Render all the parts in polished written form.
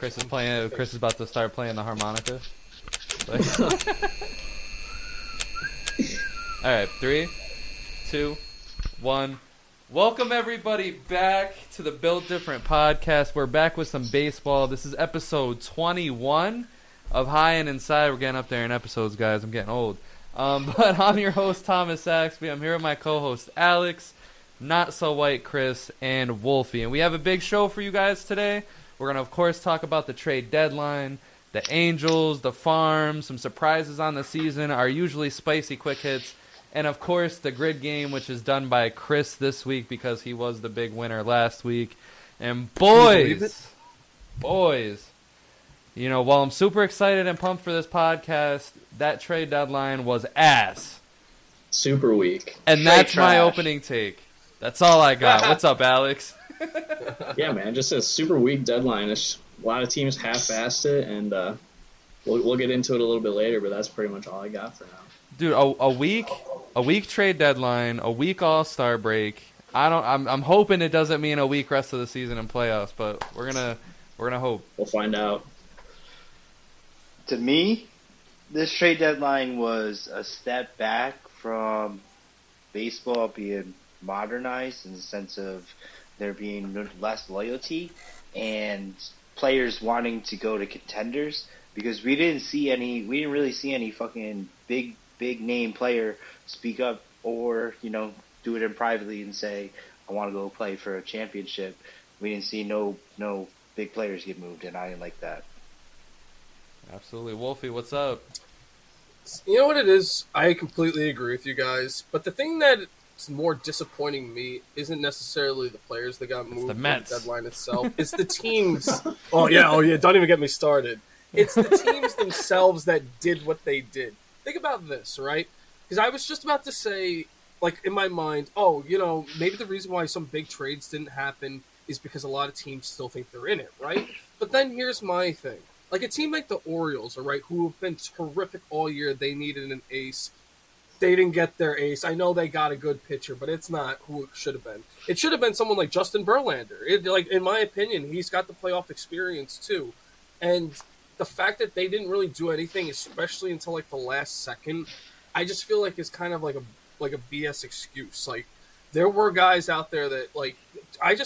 Chris is playing. Chris is about to start playing the harmonica. Like, all right, 3, 2, 1. Welcome everybody back to the Built Different Podcast. We're back with some baseball. This is episode 21 of High and Inside. We're getting up there in episodes, guys. I'm getting old. But I'm your host, Thomas Saxby. I'm here with my co-host, Alex, Not So White Chris, and Wolfie. And we have a big show for you guys today. We're going to, of course, talk about the trade deadline, the Angels, the farm, some surprises on the season, our usually spicy quick hits, and, of course, the grid game, which is done by Chris this week because he was the big winner last week. And boys, you know, while I'm super excited and pumped for this podcast, that trade deadline was ass. Super weak. And that's my opening take. That's all I got. What's up, Alex? Yeah, man, just a super weak deadline. It's a lot of teams half-assed it, and we'll get into it a little bit later, but that's pretty much all I got for now. Dude, a week trade deadline, a week All-Star break. I'm hoping it doesn't mean a week rest of the season and playoffs, but we're gonna hope. We'll find out. To me, this trade deadline was a step back from baseball being modernized in the sense of there being less loyalty and players wanting to go to contenders, because we didn't really see any fucking big name player speak up or, you know, do it in privately and say, I want to go play for a championship. We didn't see no big players get moved, and I didn't like that. Absolutely. Wolfie, what's up? You know what it is? I completely agree with you guys, but the thing that it's more disappointing me isn't necessarily the players that got moved from the deadline itself. It's the teams. Oh yeah. Don't even get me started. It's the teams themselves that did what they did. Think about this, right? Because I was just about to say, like, in my mind, oh, you know, maybe the reason why some big trades didn't happen is because a lot of teams still think they're in it, right? But then here's my thing. Like, a team like the Orioles, right, who have been terrific all year, they needed an ace. They didn't get their ace. I know they got a good pitcher, but it's not who it should have been. It should have been someone like Justin Verlander. In my opinion, he's got the playoff experience too. And the fact that they didn't really do anything, especially until like the last second, I just feel like it's kind of like a BS excuse. Like, there were guys out there that I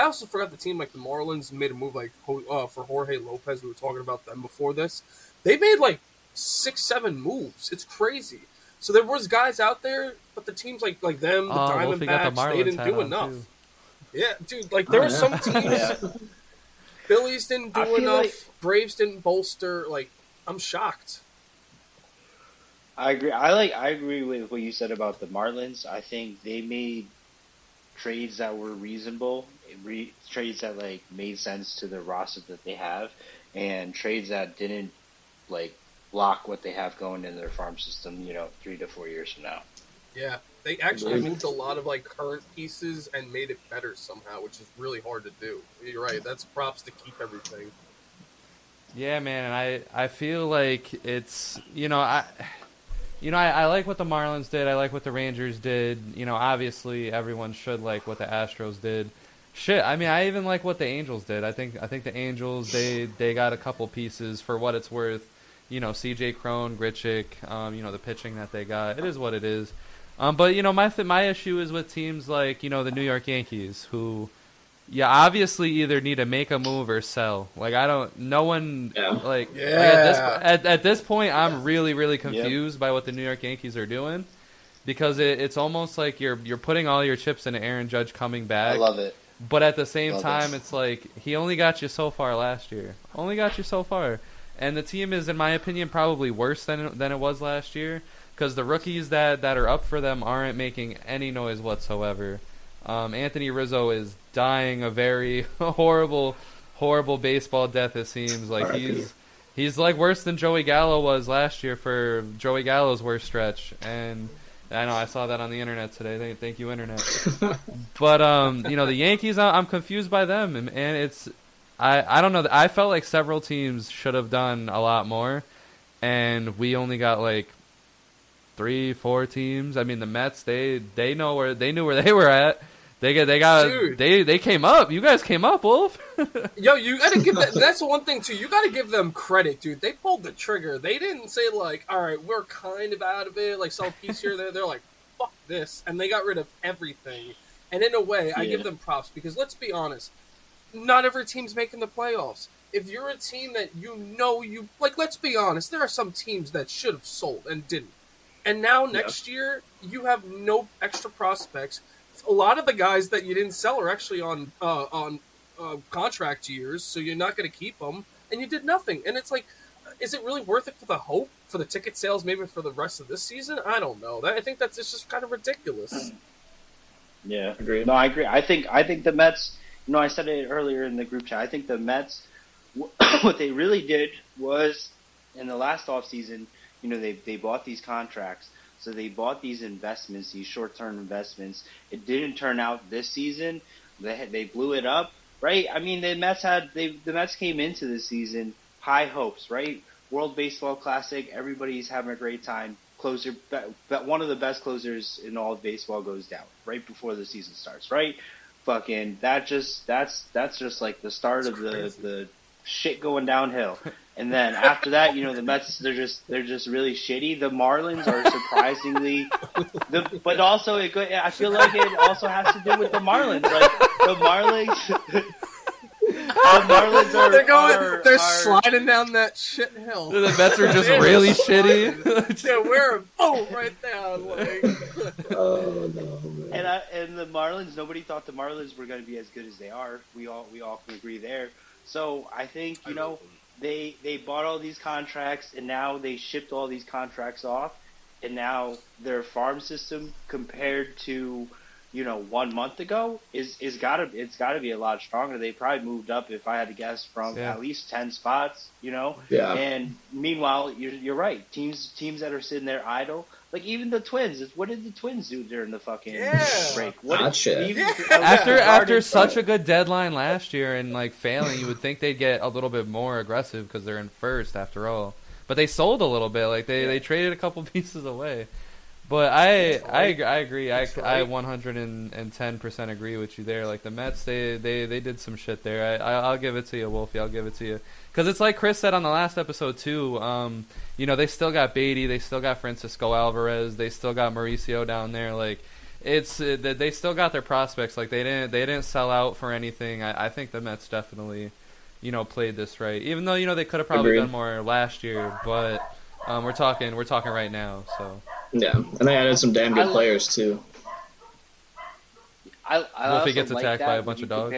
also forgot the team, like the Marlins made a move for Jorge Lopez. We were talking about them before this. They made like 6-7 moves. It's crazy. So there was guys out there, but the teams like them, the Diamondbacks, they didn't do enough. Too. Yeah, dude, like there were some teams. Yeah. Phillies didn't do enough. Like, Braves didn't bolster. Like, I'm shocked. I agree. I agree with what you said about the Marlins. I think they made trades that were reasonable, trades that like made sense to the roster that they have, and trades that didn't block what they have going in their farm system, you know, 3 to 4 years from now. Yeah, they actually moved a lot of current pieces and made it better somehow, which is really hard to do. You're right. That's props to keep everything. Yeah, man. And I feel like it's, you know, I like what the Marlins did. I like what the Rangers did. You know, obviously everyone should like what the Astros did. Shit, I mean, I even like what the Angels did. I think the Angels, they got a couple pieces for what it's worth. You know, CJ Cron, Grichuk, you know, the pitching that they got. It is what it is. But, you know, my issue is with teams like, you know, the New York Yankees, who, yeah, obviously either need to make a move or sell. Like, I don't – no one yeah. – like, yeah. like at this point, I'm really, really confused by what the New York Yankees are doing, because it's almost like you're putting all your chips into Aaron Judge coming back. I love it. But at the same time, it's like he only got you so far last year. Only got you so far. And the team is, in my opinion, probably worse than it was last year, because the rookies that are up for them aren't making any noise whatsoever. Anthony Rizzo is dying a very horrible, horrible baseball death, it seems. Like, he's like worse than Joey Gallo was last year for Joey Gallo's worst stretch. And I know I saw that on the internet today. Thank you, internet. But, you know, the Yankees, I'm confused by them. And it's... I don't know. I felt like several teams should have done a lot more, and we only got like 3-4 teams. I mean, the Mets, they knew where they were at. They came up. You guys came up, Wolf. Yo, you gotta give that. That's one thing too. You gotta give them credit, dude. They pulled the trigger. They didn't say like, all right, we're kind of out of it. Like sell a piece here, there. They're like, fuck this, and they got rid of everything. And in a way, I give them props because let's be honest, not every team's making the playoffs. If you're a team that you like, let's be honest, there are some teams that should have sold and didn't. And now next year, you have no extra prospects. A lot of the guys that you didn't sell are actually on contract years, so you're not going to keep them, and you did nothing. And it's like, is it really worth it for the hope, for the ticket sales, maybe for the rest of this season? I don't know. I think that's it's just kind of ridiculous. Yeah, agree. No, I agree. I think the Mets, you know, I said it earlier in the group chat, I think the Mets, what they really did was, in the last offseason, you know, they bought these contracts. So they bought these investments, these short-term investments. It didn't turn out this season. They blew it up, right? I mean, the Mets came into this season high hopes, right? World Baseball Classic, everybody's having a great time. Closer, one of the best closers in all of baseball goes down right before the season starts, right? Fucking that's just like the start of the shit going downhill. And then after that, you know, the Mets, they're just really shitty. The Marlins are surprisingly, but also I feel like it also has to do with the Marlins. Like the Marlins are sliding down that shit hill. The Mets are just really shitty. Yeah, we're a boat right now. Like. Oh no. Man. And the Marlins, nobody thought the Marlins were going to be as good as they are. We all can agree there. So I think you know. They bought all these contracts, and now they shipped all these contracts off, and now their farm system compared to, you know, 1 month ago it's gotta be a lot stronger. They probably moved up, if I had to guess, from at least 10 spots, you know. Yeah. And meanwhile, you're right. Teams that are sitting there idle, like even the Twins. What did the Twins do during the fucking break? After such a good deadline last year and like failing, you would think they'd get a little bit more aggressive because they're in first after all. But they sold a little bit. Like they traded a couple pieces away. But I agree. I 110% agree with you there. Like the Mets, they did some shit there. I'll give it to you, Wolfie. I'll give it to you. Because it's like Chris said on the last episode too. You know, they still got Beatty. They still got Francisco Alvarez. They still got Mauricio down there. Like they still got their prospects. Like they didn't sell out for anything. I think the Mets definitely, you know, played this right. Even though, you know, they could have probably done more last year, but we're talking right now. So. Yeah, and they added some damn good players too. I also gets like attacked by a bunch of dogs.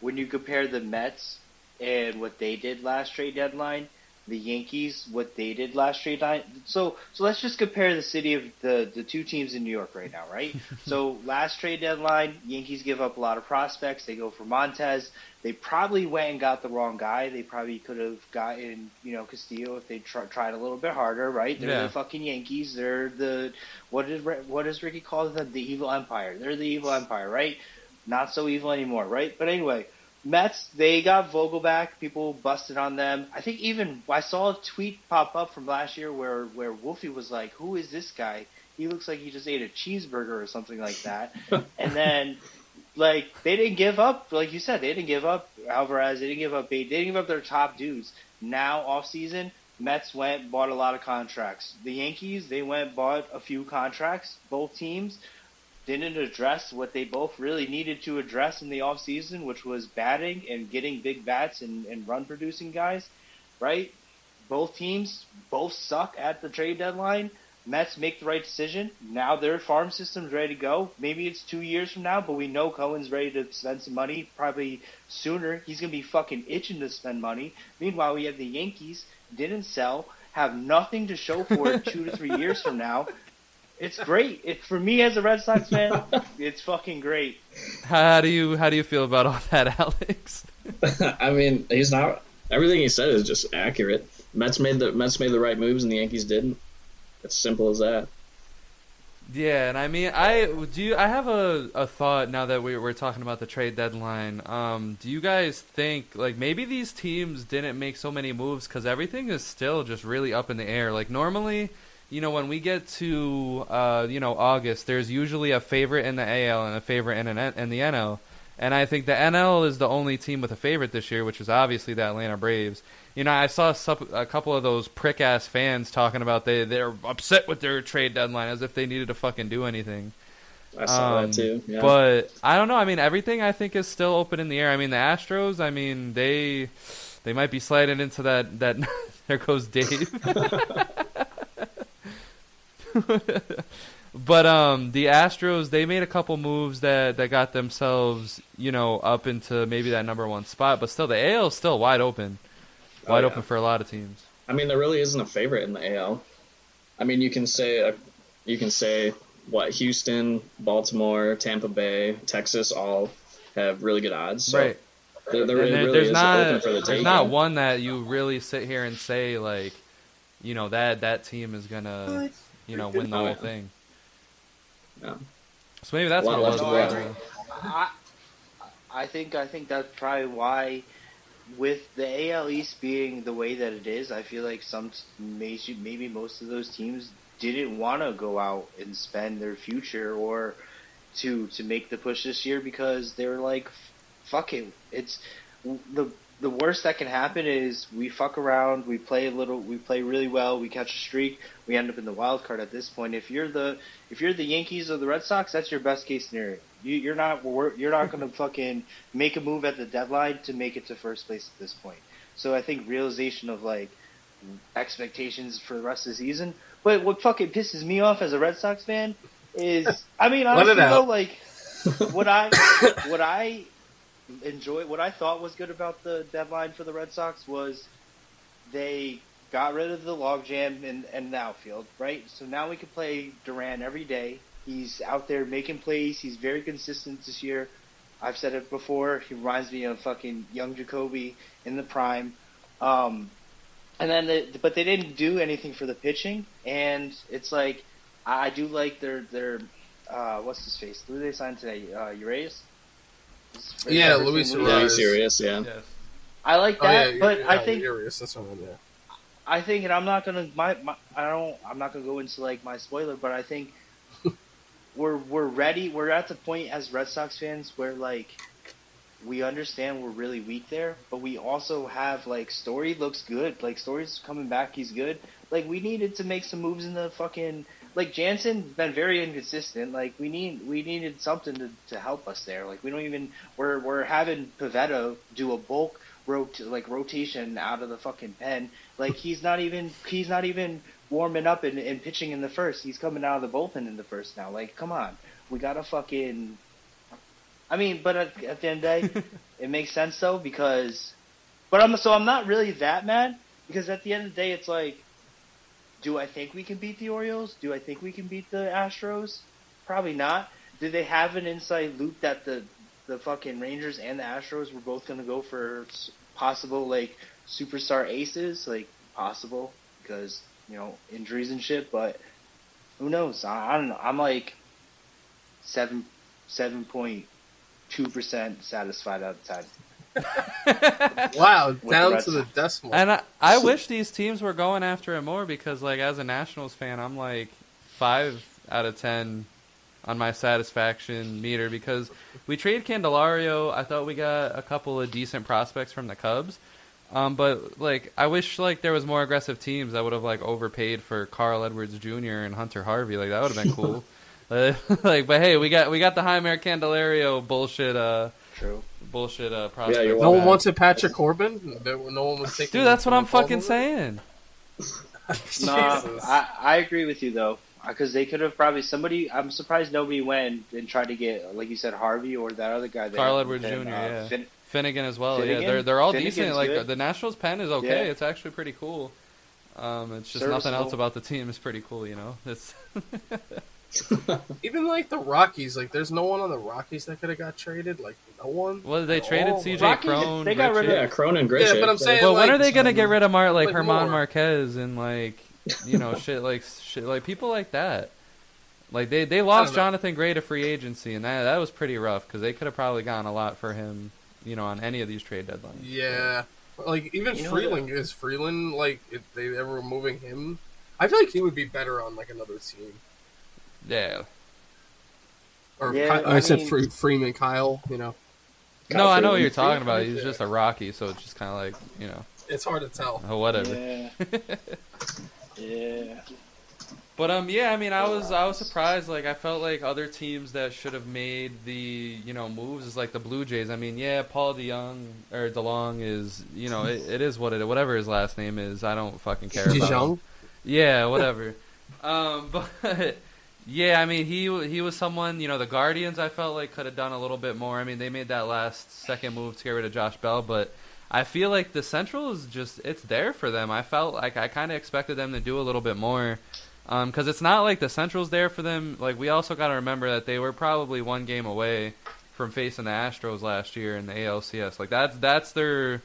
When you compare the Mets and what they did last trade deadline, the Yankees, what they did last trade deadline. So let's just compare the city of the two teams in New York right now, right? So last trade deadline, Yankees give up a lot of prospects. They go for Montez. They probably went and got the wrong guy. They probably could have gotten, you know, Castillo if they tried a little bit harder, right? They're the fucking Yankees. They're the what does Ricky call them? The evil empire. They're the evil empire, right? Not so evil anymore, right? But anyway, Mets, they got Vogel back. People busted on them. I think even I saw a tweet pop up from last year where Wolfie was like, "Who is this guy? He looks like he just ate a cheeseburger or something like that." And then. Like, they didn't give up. Like you said, they didn't give up Alvarez. They didn't give up Bate. They didn't give up their top dudes. Now, offseason, Mets went and bought a lot of contracts. The Yankees, they went and bought a few contracts. Both teams didn't address what they both really needed to address in the offseason, which was batting and getting big bats and run-producing guys, right? Both teams both suck at the trade deadline. Mets make the right decision. Now their farm system's ready to go. Maybe it's 2 years from now, but we know Cohen's ready to spend some money probably sooner. He's going to be fucking itching to spend money. Meanwhile, we have the Yankees, didn't sell, have nothing to show for it 2 to 3 years from now. It's great. For me as a Red Sox fan, it's fucking great. How do you feel about all that, Alex? I mean, he's not. Everything he said is just accurate. Mets made the right moves, and the Yankees didn't. It's simple as that. Yeah, and I mean, I have a thought now that we're talking about the trade deadline. Do you guys think, like, maybe these teams didn't make so many moves because everything is still just really up in the air? Like, normally, you know, when we get to, you know, August, there's usually a favorite in the AL and a favorite in the NL. And I think the NL is the only team with a favorite this year, which is obviously the Atlanta Braves. You know, I saw a couple of those prick-ass fans talking about they're upset with their trade deadline as if they needed to fucking do anything. I saw that too, yeah. But I don't know. I mean, everything I think is still open in the air. I mean, the Astros, I mean, they might be sliding into that there goes Dave. But the Astros, they made a couple moves that got themselves, you know, up into maybe that number one spot. But still, the AL is still wide open for a lot of teams. I mean, there really isn't a favorite in the AL. I mean, you can say what Houston, Baltimore, Tampa Bay, Texas all have really good odds. So right. There's not one that you really sit here and say, like, you know, that team is gonna, you know, win the whole thing. Yeah. So maybe that's what it was. I think that's probably why, with the AL East being the way that it is, I feel like maybe most of those teams didn't want to go out and spend their future or to make the push this year, because they were like, fuck it. It's the worst that can happen is we fuck around, we play really well, we catch a streak, we end up in the wild card at this point. If you're the Yankees or the Red Sox, that's your best case scenario. You're not going to fucking make a move at the deadline to make it to first place at this point. So I think realization of, like, expectations for the rest of the season. But what fucking pisses me off as a Red Sox fan is, I mean, honestly though, like, what I thought was good about the deadline for the Red Sox was they got rid of the logjam in the outfield, right? So now we can play Duran every day. He's out there making plays. He's very consistent this year. I've said it before. He reminds me of fucking young Jacoby in the prime. And then, but they didn't do anything for the pitching. And it's like, I do like their what's his face? Who did they sign today? Urias? Yeah, Luis Urias, yeah. I like that, but I think Urias, that's one. Yeah. I think, and I'm not gonna I'm not gonna go into, like, my spoiler, but I think we're ready. We're at the point as Red Sox fans where, like, we understand we're really weak there, but we also have, like, Story looks good. Like, Story's coming back, he's good. Like, we needed to make some moves in the fucking, like, Jansen's been very inconsistent. Like, we needed something to help us there. Like, we don't even we're having Pivetta do a bulk rotation out of the fucking pen. Like, he's not even warming up and pitching in the first. He's coming out of the bullpen in the first now. Like, come on, we gotta fucking. I mean, but at the end of the day, it makes sense though, because. But I'm not really that mad, because at the end of the day, it's like, do I think we can beat the Orioles? Do I think we can beat the Astros? Probably not. Do they have an inside loop that the fucking Rangers and the Astros were both going to go for possible, like, superstar aces? Like, possible, because, you know, injuries and shit, but who knows? I don't know. I'm, like, 7.2% satisfied out of 10. Wow, down to the decimal. And I wish these teams were going after it more, because, like, as a Nationals fan, I'm like 5 out of 10 on my satisfaction meter, because we traded Candelario. I thought we got a couple of decent prospects from the Cubs, but, like, I wish, like, there was more aggressive teams that would have, like, overpaid for Carl Edwards Jr. and Hunter Harvey. Like, that would have been cool. Like, but hey, we got the Jaime Candelario bullshit. True. Bullshit prospect. Yeah, no one wants a Patrick Corbin? No one was taking. Dude, that's what I'm fucking saying. Nah, I agree with you, though. Because they could have probably somebody. I'm surprised nobody went and tried to get, like you said, Harvey or that other guy. Carl Edwards Jr., yeah. Finnegan as well. Finnegan? Yeah, they're all Finnegan's decent. Like, good. The Nationals pen is okay. Yeah. It's actually pretty cool. It's just serviceable. Nothing else about the team is pretty cool, you know? It's even, like, the Rockies, like, there's no one on the Rockies that could have got traded. Like, no one. Well, they traded CJ Cron. They got rid of Cron and Grichuk. Yeah, but I'm saying, well, like, when are they gonna get rid of Herman Marquez and, like, you know, shit like people like that? Like, they lost Jonathan Gray to free agency, and that was pretty rough, because they could have probably gotten a lot for him, you know, on any of these trade deadlines. Yeah, like, even Freeland, like, if they ever were moving him. I feel like he would be better on like another team. Yeah. Or yeah, I mean, said Freeman, Kyle, you know. No, I know what you're talking about. He's just a Rocky, so it's just kind of like, you know. It's hard to tell. Oh, whatever. Yeah. Yeah. But yeah, I mean, I was surprised. Like, I felt like other teams that should have made the, you know, moves is like the Blue Jays. I mean, yeah, Paul DeJong or DeLong is, you know, it is what it, whatever his last name is. I don't fucking care about DeJong? Yeah, whatever. But yeah, I mean, he was someone, you know, the Guardians I felt like could have done a little bit more. I mean, they made that last second move to get rid of Josh Bell, but I feel like the Central is just, it's there for them. I felt like I kind of expected them to do a little bit more because it's not like the Central's there for them. Like, we also got to remember that they were probably one game away from facing the Astros last year in the ALCS. Like, that's their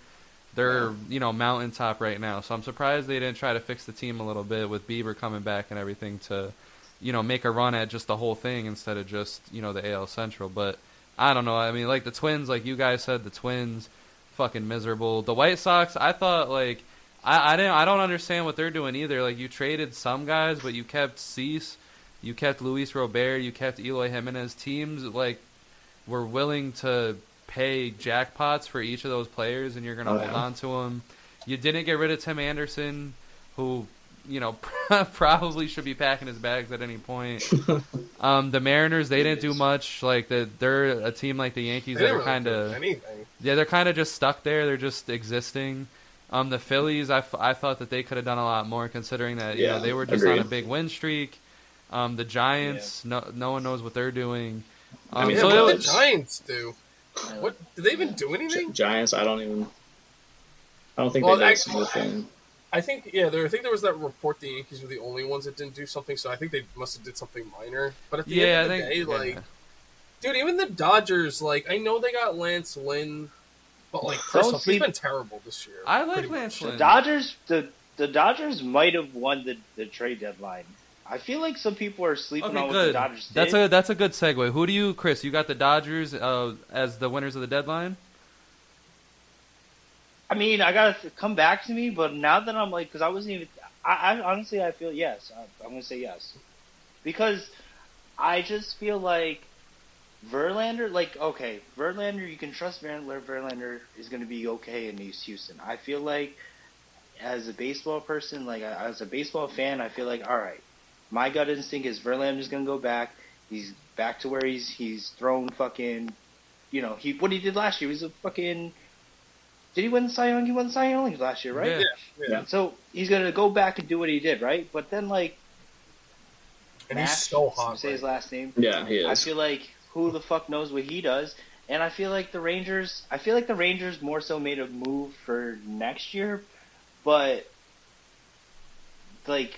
you know, mountaintop right now. So I'm surprised they didn't try to fix the team a little bit with Bieber coming back and everything to, you know, make a run at just the whole thing instead of just, you know, the AL Central. But I don't know. I mean, like the Twins, like you guys said, the Twins, fucking miserable. The White Sox, I thought, like, I don't understand what they're doing either. Like, you traded some guys, but you kept Cease, you kept Luis Robert, you kept Eloy Jimenez. Teams, like, were willing to pay jackpots for each of those players, and you're going to hold on to them. You didn't get rid of Tim Anderson, who, you know, probably should be packing his bags at any point. The Mariners, they didn't do much. Like, they're a team like the Yankees that are kind of anything. Yeah, they're kind of just stuck there. They're just existing. The Phillies, I thought that they could have done a lot more considering that, you know, they were just on a big win streak. The Giants, no one knows what they're doing. I mean, so what did the Giants do? What did they even do anything? Giants, I don't think they did something. I think I think there was that report the Yankees were the only ones that didn't do something, so I think they must have did something minor. But at the end of the day, like, dude, even the Dodgers, like, I know they got Lance Lynn, but like, first off, he's been terrible this year. I like Lance Lynn. The Dodgers might have won the trade deadline. I feel like some people are sleeping on what the Dodgers did. That's a good segue. Who do you, Chris? You got the Dodgers as the winners of the deadline. I mean, I got to come back to me, but now that I'm like, because I wasn't even, I honestly, I feel yes. I'm going to say yes. Because I just feel like Verlander, like, okay, Verlander, you can trust Verlander. Verlander is going to be okay in East Houston. I feel like as a baseball person, like as a baseball fan, I feel like, all right, my gut instinct is Verlander's going to go back. He's back to where he's thrown fucking, you know, what he did last year. He was a fucking... Did he win Cy Young? He won Cy Young last year, right? Yeah. So he's going to go back and do what he did, right? But then, like, and Max, he's so hot. Say his last name. Yeah, he is. I feel like who the fuck knows what he does, and I feel like the Rangers more so made a move for next year, but like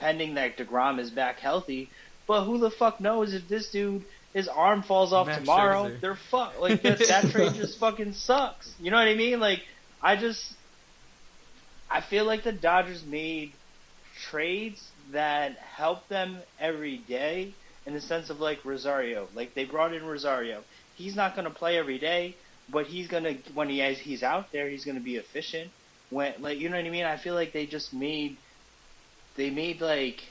pending that DeGrom is back healthy. But who the fuck knows if this dude. His arm falls off Max tomorrow. Scherzer. They're fucked. Like, that trade just fucking sucks. You know what I mean? Like, I feel like the Dodgers made trades that help them every day in the sense of, like, Rosario. Like, they brought in Rosario. He's not going to play every day, but he's going to, when he's out there, he's going to be efficient. When, like, you know what I mean? I feel like they just made, like,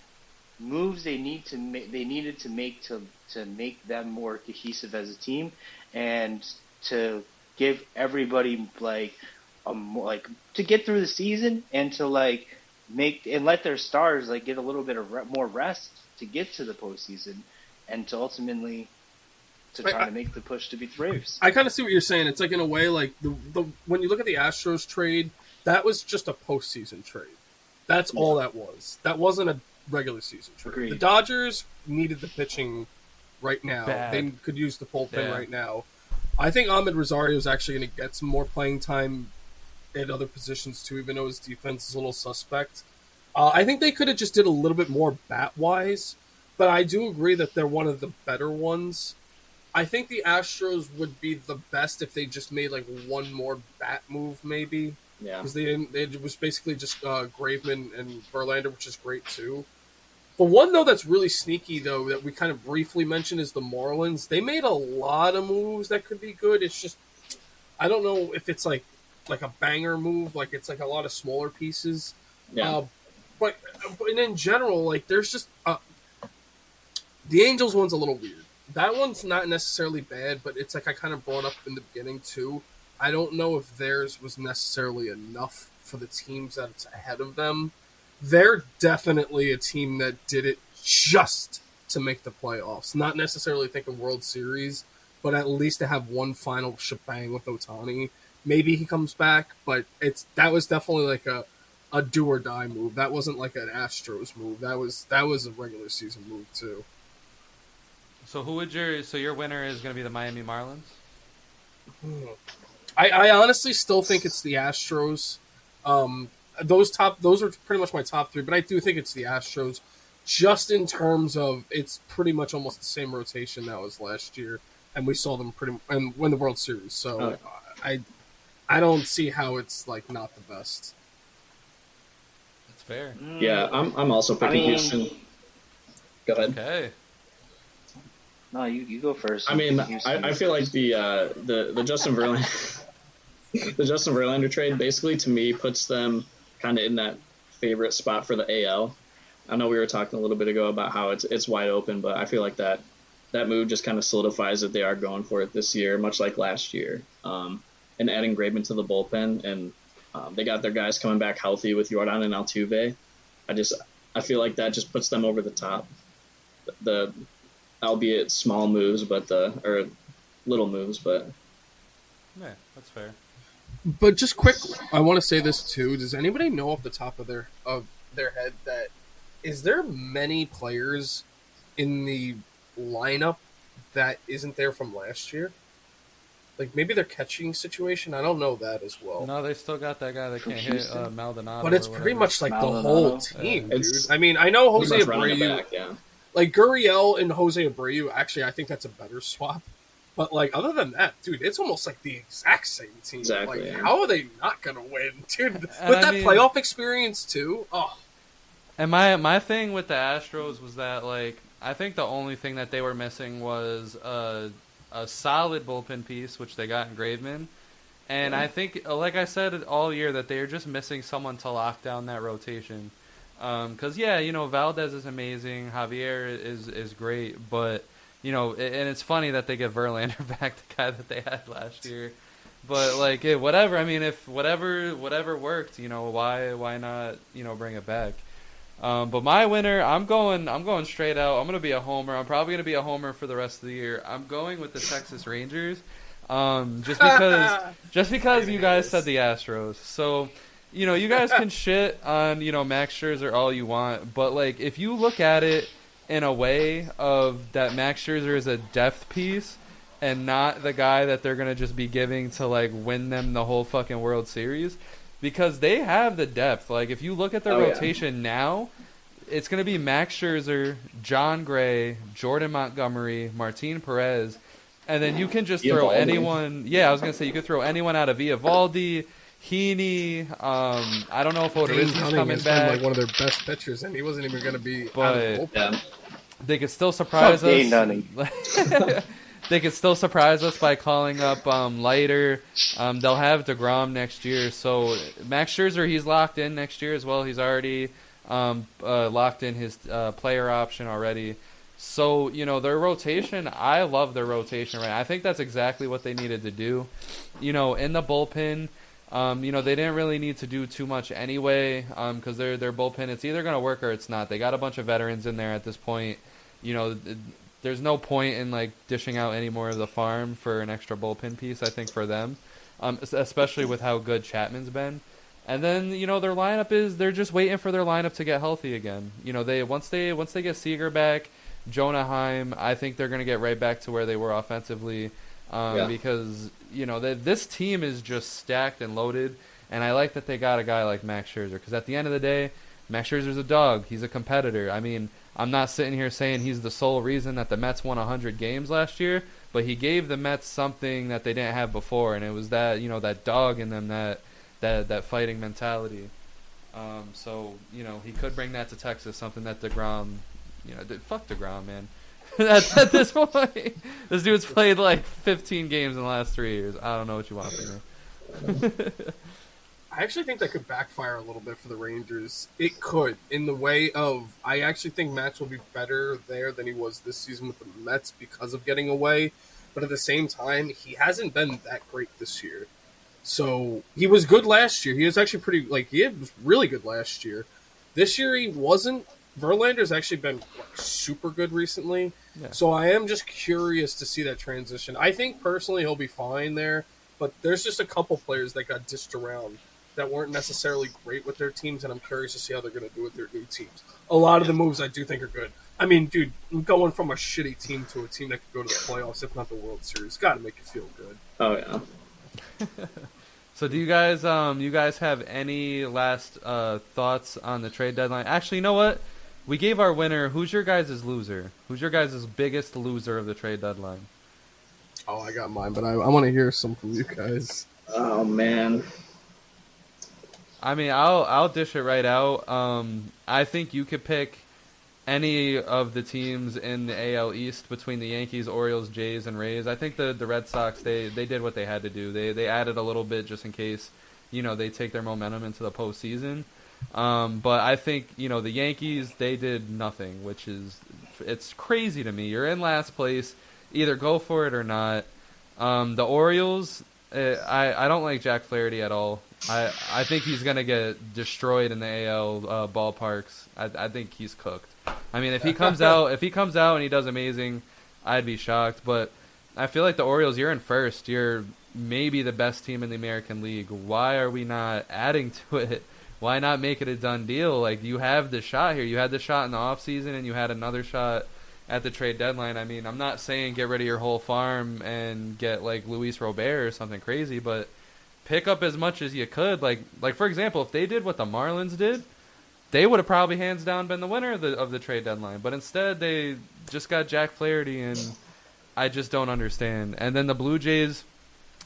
moves they needed to make to make them more cohesive as a team, and to give everybody like to get through the season and to like make and let their stars like get a little bit of more rest to get to the postseason and to ultimately to try to make the push to beat the Braves. I kind of see what you're saying. It's like in a way like the when you look at the Astros trade, that was just a postseason trade. That's all that was. That wasn't a regular season trade. Agreed. The Dodgers needed the pitching right now. Bad. They could use the bullpen right now. I think Ahmed Rosario is actually going to get some more playing time at other positions too, even though his defense is a little suspect. I think they could have just did a little bit more bat-wise, but I do agree that they're one of the better ones. I think the Astros would be the best if they just made like one more bat move maybe. Yeah, because it was basically just Graveman and Verlander, which is great too. But one though that's really sneaky though that we kind of briefly mentioned is the Marlins. They made a lot of moves that could be good. It's just I don't know if it's like a banger move, like it's like a lot of smaller pieces. Yeah. But in general, like, there's just the Angels one's a little weird. That one's not necessarily bad, but it's like I kind of brought up in the beginning, too. I don't know if theirs was necessarily enough for the teams that it's ahead of them. They're definitely a team that did it just to make the playoffs. Not necessarily thinking World Series, but at least to have one final shebang with Otani. Maybe he comes back, but that was definitely like a do or die move. That wasn't like an Astros move. That was a regular season move too. So your winner is going to be the Miami Marlins? I honestly still think it's the Astros. Those are pretty much my top three, but I do think it's the Astros. Just in terms of it's pretty much almost the same rotation that was last year, and we saw them and win the World Series. So I don't see how it's like not the best. That's fair. Yeah, I'm also picking Houston. Go ahead. Okay. No, you go first. I mean, I feel like the Justin Verlander trade basically to me puts them kind of in that favorite spot for the AL. I know we were talking a little bit ago about how it's wide open, but I feel like that move just kind of solidifies that they are going for it this year, much like last year. And adding Graveman to the bullpen, and they got their guys coming back healthy with Yordan and Altuve. I feel like that just puts them over the top. The albeit small moves, but little moves, but yeah, that's fair. But just quick, I want to say this too. Does anybody know off the top of their head that? Is there many players in the lineup that isn't there from last year? Like, maybe their catching situation? I don't know that as well. No, they still got that guy that can't hit Maldonado. But it's pretty much like Maldonado. The whole team, yeah. Dude. I mean, I know Jose Abreu. Back, yeah. Like, Gurriel and Jose Abreu, actually, I think that's a better swap. But, like, other than that, dude, it's almost like the exact same team. Exactly, like, yeah. How are they not going to win? Dude, with playoff experience, too? Oh. And my thing with the Astros was that, like, I think the only thing that they were missing was a solid bullpen piece, which they got in Graveman. And I think, like I said all year, that they are just missing someone to lock down that rotation. Because, Valdez is amazing. Javier is great. But, and it's funny that they get Verlander back, the guy that they had last year. But, like, whatever. I mean, if whatever worked, why not, bring it back? But my winner, I'm going straight out. I'm going to be a homer. I'm probably going to be a homer for the rest of the year. I'm going with the Texas Rangers, just because you guys said the Astros. So, you guys can shit on, Max Scherzer all you want. But, like, if you look at it in a way of that Max Scherzer is a depth piece and not the guy that they're going to just be giving to, like, win them the whole fucking World Series – because they have the depth. Like, if you look at their rotation now, it's going to be Max Scherzer, John Gray, Jordan Montgomery, Martin Perez, and then you can just throw anyone. Yeah, I was going to say you could throw anyone out of Eovaldi, Heaney. I don't know if Odorizzi's coming back. Like one of their best pitchers, and he wasn't even going to be out of the bullpen. They could still surprise us. They could still surprise us by calling up Leiter. They'll have DeGrom next year. So Max Scherzer, he's locked in next year as well. He's already locked in his player option already. So, their rotation, I love their rotation. Right, I think that's exactly what they needed to do. In the bullpen, they didn't really need to do too much anyway because their bullpen, it's either going to work or it's not. They got a bunch of veterans in there at this point. There's no point in, like, dishing out any more of the farm for an extra bullpen piece, I think, for them, especially with how good Chapman's been. And then, their lineup is – they're just waiting for their lineup to get healthy again. Once they get Seager back, Jonah Heim, I think they're going to get right back to where they were offensively because, this team is just stacked and loaded, and I like that they got a guy like Max Scherzer because at the end of the day, Max Scherzer's a dog. He's a competitor. I mean – I'm not sitting here saying he's the sole reason that the Mets won 100 games last year, but he gave the Mets something that they didn't have before, and it was that, that dog in them, that fighting mentality. So, he could bring that to Texas, something that DeGrom, fuck DeGrom, man. At this point, this dude's played like 15 games in the last 3 years. I don't know what you want from me. I actually think that could backfire a little bit for the Rangers. It could, in the way of, I actually think Max will be better there than he was this season with the Mets because of getting away. But at the same time, he hasn't been that great this year. So he was good last year. He was actually pretty, like, he was really good last year. This year he wasn't. Verlander's actually been super good recently. Yeah. So I am just curious to see that transition. I think personally he'll be fine there, but there's just a couple players that got dissed around that weren't necessarily great with their teams, and I'm curious to see how they're going to do with their new teams. A lot of the moves I do think are good. I mean, dude, going from a shitty team to a team that could go to the playoffs, if not the World Series, got to make you feel good. Oh, yeah. So do you guys have any last thoughts on the trade deadline? Actually, you know what? We gave our winner. Who's your guys' loser? Who's your guys' biggest loser of the trade deadline? Oh, I got mine, but I want to hear some from you guys. Oh, man. I mean, I'll dish it right out. I think you could pick any of the teams in the AL East between the Yankees, Orioles, Jays, and Rays. I think the Red Sox, they did what they had to do. They added a little bit just in case, you know, they take their momentum into the postseason. But I think, you know, the Yankees, they did nothing, which is, it's crazy to me. You're in last place. Either go for it or not. The Orioles, I don't like Jack Flaherty at all. I think he's going to get destroyed in the AL ballparks. I think he's cooked. I mean, if he comes out and he does amazing, I'd be shocked. But I feel like the Orioles, you're in first. You're maybe the best team in the American League. Why are we not adding to it? Why not make it a done deal? Like, you have the shot here. You had the shot in the offseason, and you had another shot at the trade deadline. I mean, I'm not saying get rid of your whole farm and get, like, Luis Robert or something crazy, but pick up as much as you could. Like for example, if they did what the Marlins did, they would have probably hands down been the winner of the trade deadline. But instead, they just got Jack Flaherty, and I just don't understand. And then the Blue Jays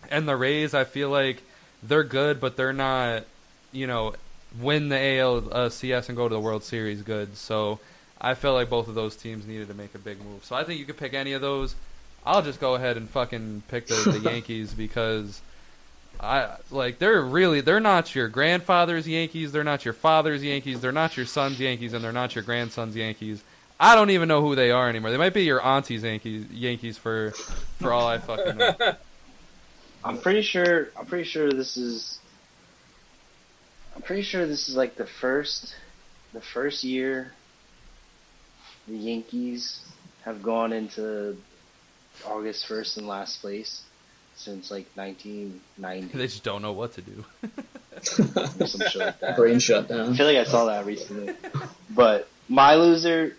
and the Rays, I feel like they're good, but they're not, you know, win the ALCS and go to the World Series good. So I felt like both of those teams needed to make a big move. So I think you could pick any of those. I'll just go ahead and fucking pick the Yankees because I like they're not your grandfather's Yankees, they're not your father's Yankees, they're not your son's Yankees, and they're not your grandson's Yankees. I don't even know who they are anymore. They might be your auntie's Yankees for all I fucking know. I'm pretty sure this is like the first year the Yankees have gone into August 1st in last place. Since, like, 1990. They just don't know what to do. Some shit like that. Brain shutdown. I feel like I saw that recently. But my loser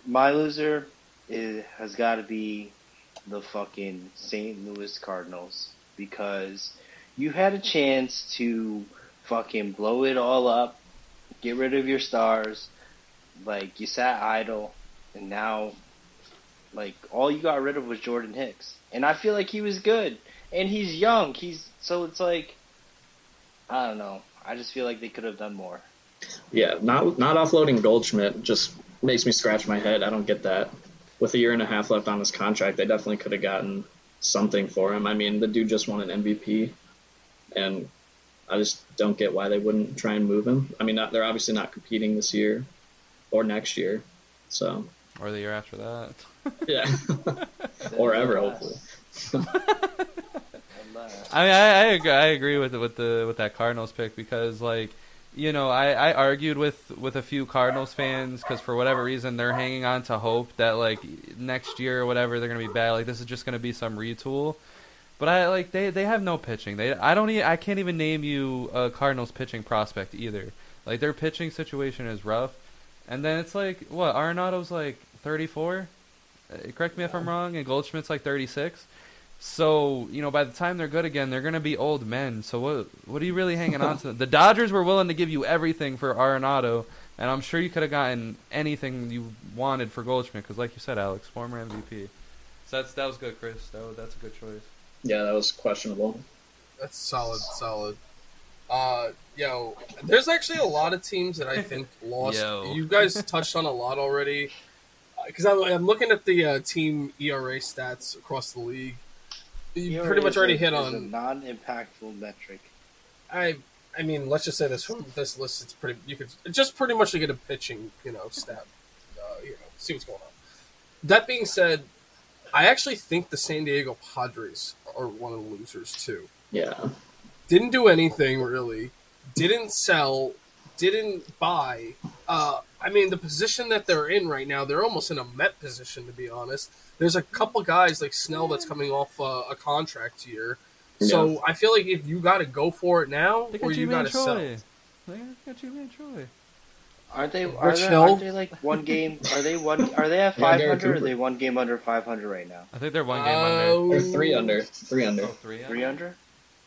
has got to be the fucking St. Louis Cardinals. Because you had a chance to fucking blow it all up, get rid of your stars. Like, you sat idle, and now, like, all you got rid of was Jordan Hicks. And I feel like he was good. And he's young. So it's like, I don't know. I just feel like they could have done more. Yeah, not offloading Goldschmidt just makes me scratch my head. I don't get that. With a year and a half left on his contract, they definitely could have gotten something for him. I mean, the dude just won an MVP, and I just don't get why they wouldn't try and move him. I mean, they're obviously not competing this year or next year, so. Or the year after that. Yeah. Or ever, hopefully. I mean, I agree with that Cardinals pick because, like, you know, I argued with a few Cardinals fans because for whatever reason they're hanging on to hope that, like, next year or whatever they're gonna be bad. Like, this is just gonna be some retool. But I like they have no pitching. I can't even name you a Cardinals pitching prospect either. Like, their pitching situation is rough. And then it's like, what, Arenado's like 34. Correct me if I'm wrong. And Goldschmidt's like 36. So, you know, by the time they're good again, they're going to be old men. So what are you really hanging on to? The Dodgers were willing to give you everything for Arenado, and I'm sure you could have gotten anything you wanted for Goldschmidt because, like you said, Alex, former MVP. So that was good, Chris. That's a good choice. Yeah, that was questionable. That's solid. Yo, there's actually a lot of teams that I think lost. You guys touched on a lot already because I'm looking at the team ERA stats across the league. You pretty much already hit on a non-impactful metric. I I mean, let's just say this from this list, it's pretty. You could just pretty much get a pitching, stat. See what's going on. That being said, I actually think the San Diego Padres are one of the losers too. Yeah, didn't do anything really. Didn't sell. Didn't buy. I mean, the position that they're in right now, they're almost in a Met position, to be honest. There's a couple guys like Snell that's coming off a contract year. So yeah. I feel like if you got to go for it now, or you got to sell. They got you, man, Troy. Aren't they like one game? Are they at 500? Or are they one game under 500 right now? I think they're one game under. They're three under. Oh, three under.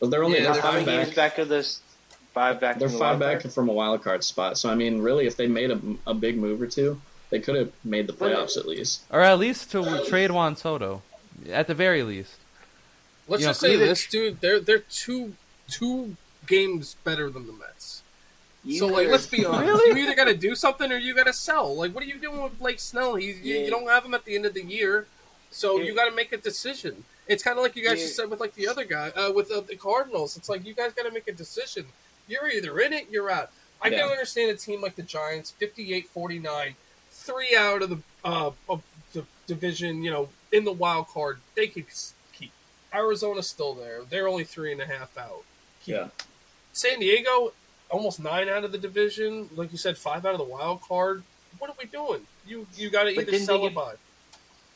Well, they're only five back. They're five back from a wild card spot. So I mean, really, if they made a big move or two, they could have made the playoffs at least, or at least to trade Juan Soto, at the very least. Let's just say this, dude. They're two games better than the Mets. So, like, let's be honest. Really? You either got to do something or you got to sell. Like, what are you doing with Blake Snell? You don't have him at the end of the year, so you got to make a decision. It's kind of like you guys just said with, like, the other guy, with the Cardinals. It's like you guys got to make a decision. You're either in it, you're out. I can't understand a team like the Giants, 58-49, 3 out of the division, in the wild card. They could keep. Arizona's still there. They're only 3.5 out. Yeah. San Diego, almost 9 out of the division. Like you said, 5 out of the wild card. What are we doing? You got to either sell or buy.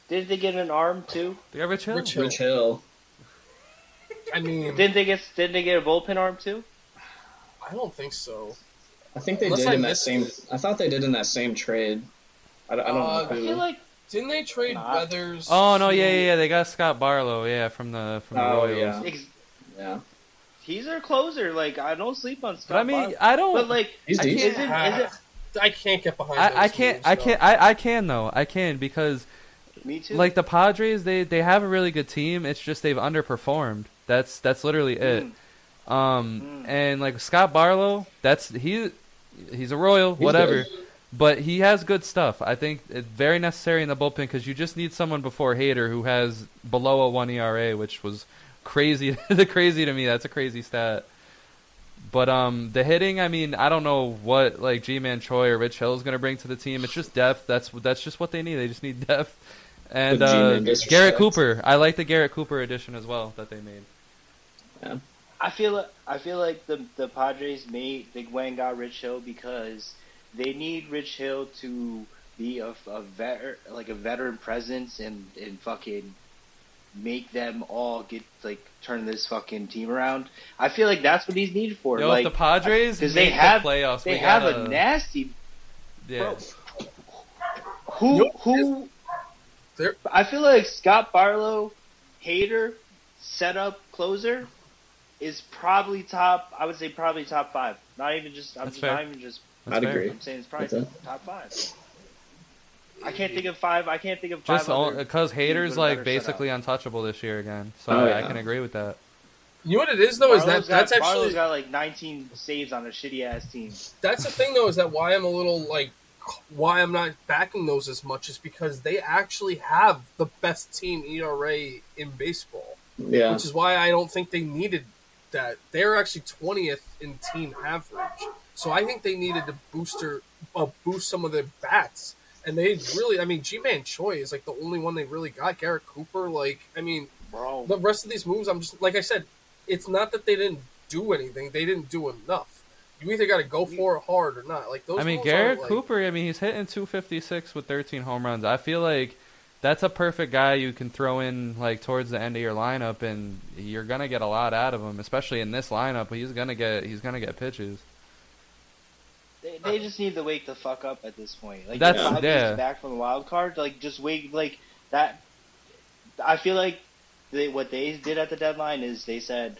Did they get an arm too? They got Rich Hill. Rich Hill. I mean, didn't they get a bullpen arm too? I don't think so. I think they did in that same. I thought they did in that same trade. I don't know. I feel like didn't they trade Weathers? Oh no, yeah. They got Scott Barlow, from the Royals. Yeah. Yeah. He's their closer. Like, I don't sleep on Scott. But I mean, Barlow. I don't. But like, he's decent. I can't get behind. I can because. Me too. Like the Padres, they have a really good team. It's just they've underperformed. That's literally it. And like Scott Barlow, he's a Royal, whatever. But he has good stuff. I think it's very necessary in the bullpen because you just need someone before Hader who has below a 1 ERA, which was crazy. Crazy to me. That's a crazy stat. But the hitting, I mean, I don't know what like G-Man Choi or Rich Hill is going to bring to the team. It's just depth. That's just what they need. They just need depth. And Garrett Cooper. I like the Garrett Cooper edition as well that they made. Yeah. I feel like the Padres went and got Rich Hill because they need Rich Hill to be a veteran presence and fucking make them all turn this fucking team around. I feel like that's what he's needed for. Yo, the Padres because they have the playoffs. They have a nasty. Yeah. Bro, who? I feel like Scott Barlow, Hader, setup closer, is probably top. I would say probably top 5. Not even just. I'd agree. I'm saying it's probably top 5. I can't think of 5. Just because Hader's like basically untouchable this year again. So I can agree with that. You know what it is though is that's actually Barlow's got like 19 saves on a shitty ass team. That's the thing though is that why I'm a little like. Why I'm not backing those as much is because they actually have the best team ERA in baseball. Yeah. Which is why I don't think they needed that. They're actually 20th in team average. So I think they needed to boost some of their bats. And they really, I mean, G-Man Choi is like the only one they really got. Garrett Cooper, like, I mean, bro. The rest of these moves, I'm just, like I said, it's not that they didn't do anything. They didn't do enough. You either got to go for it hard or not. Like those. I mean, Garrett Cooper. I mean, he's hitting 256 with 13 home runs. I feel like that's a perfect guy you can throw in like towards the end of your lineup, and you're gonna get a lot out of him, especially in this lineup. He's gonna get pitches. They just need to wake the fuck up at this point. Like that's 5 days back from the wild card. Like just wake like that. I feel like what they did at the deadline is they said,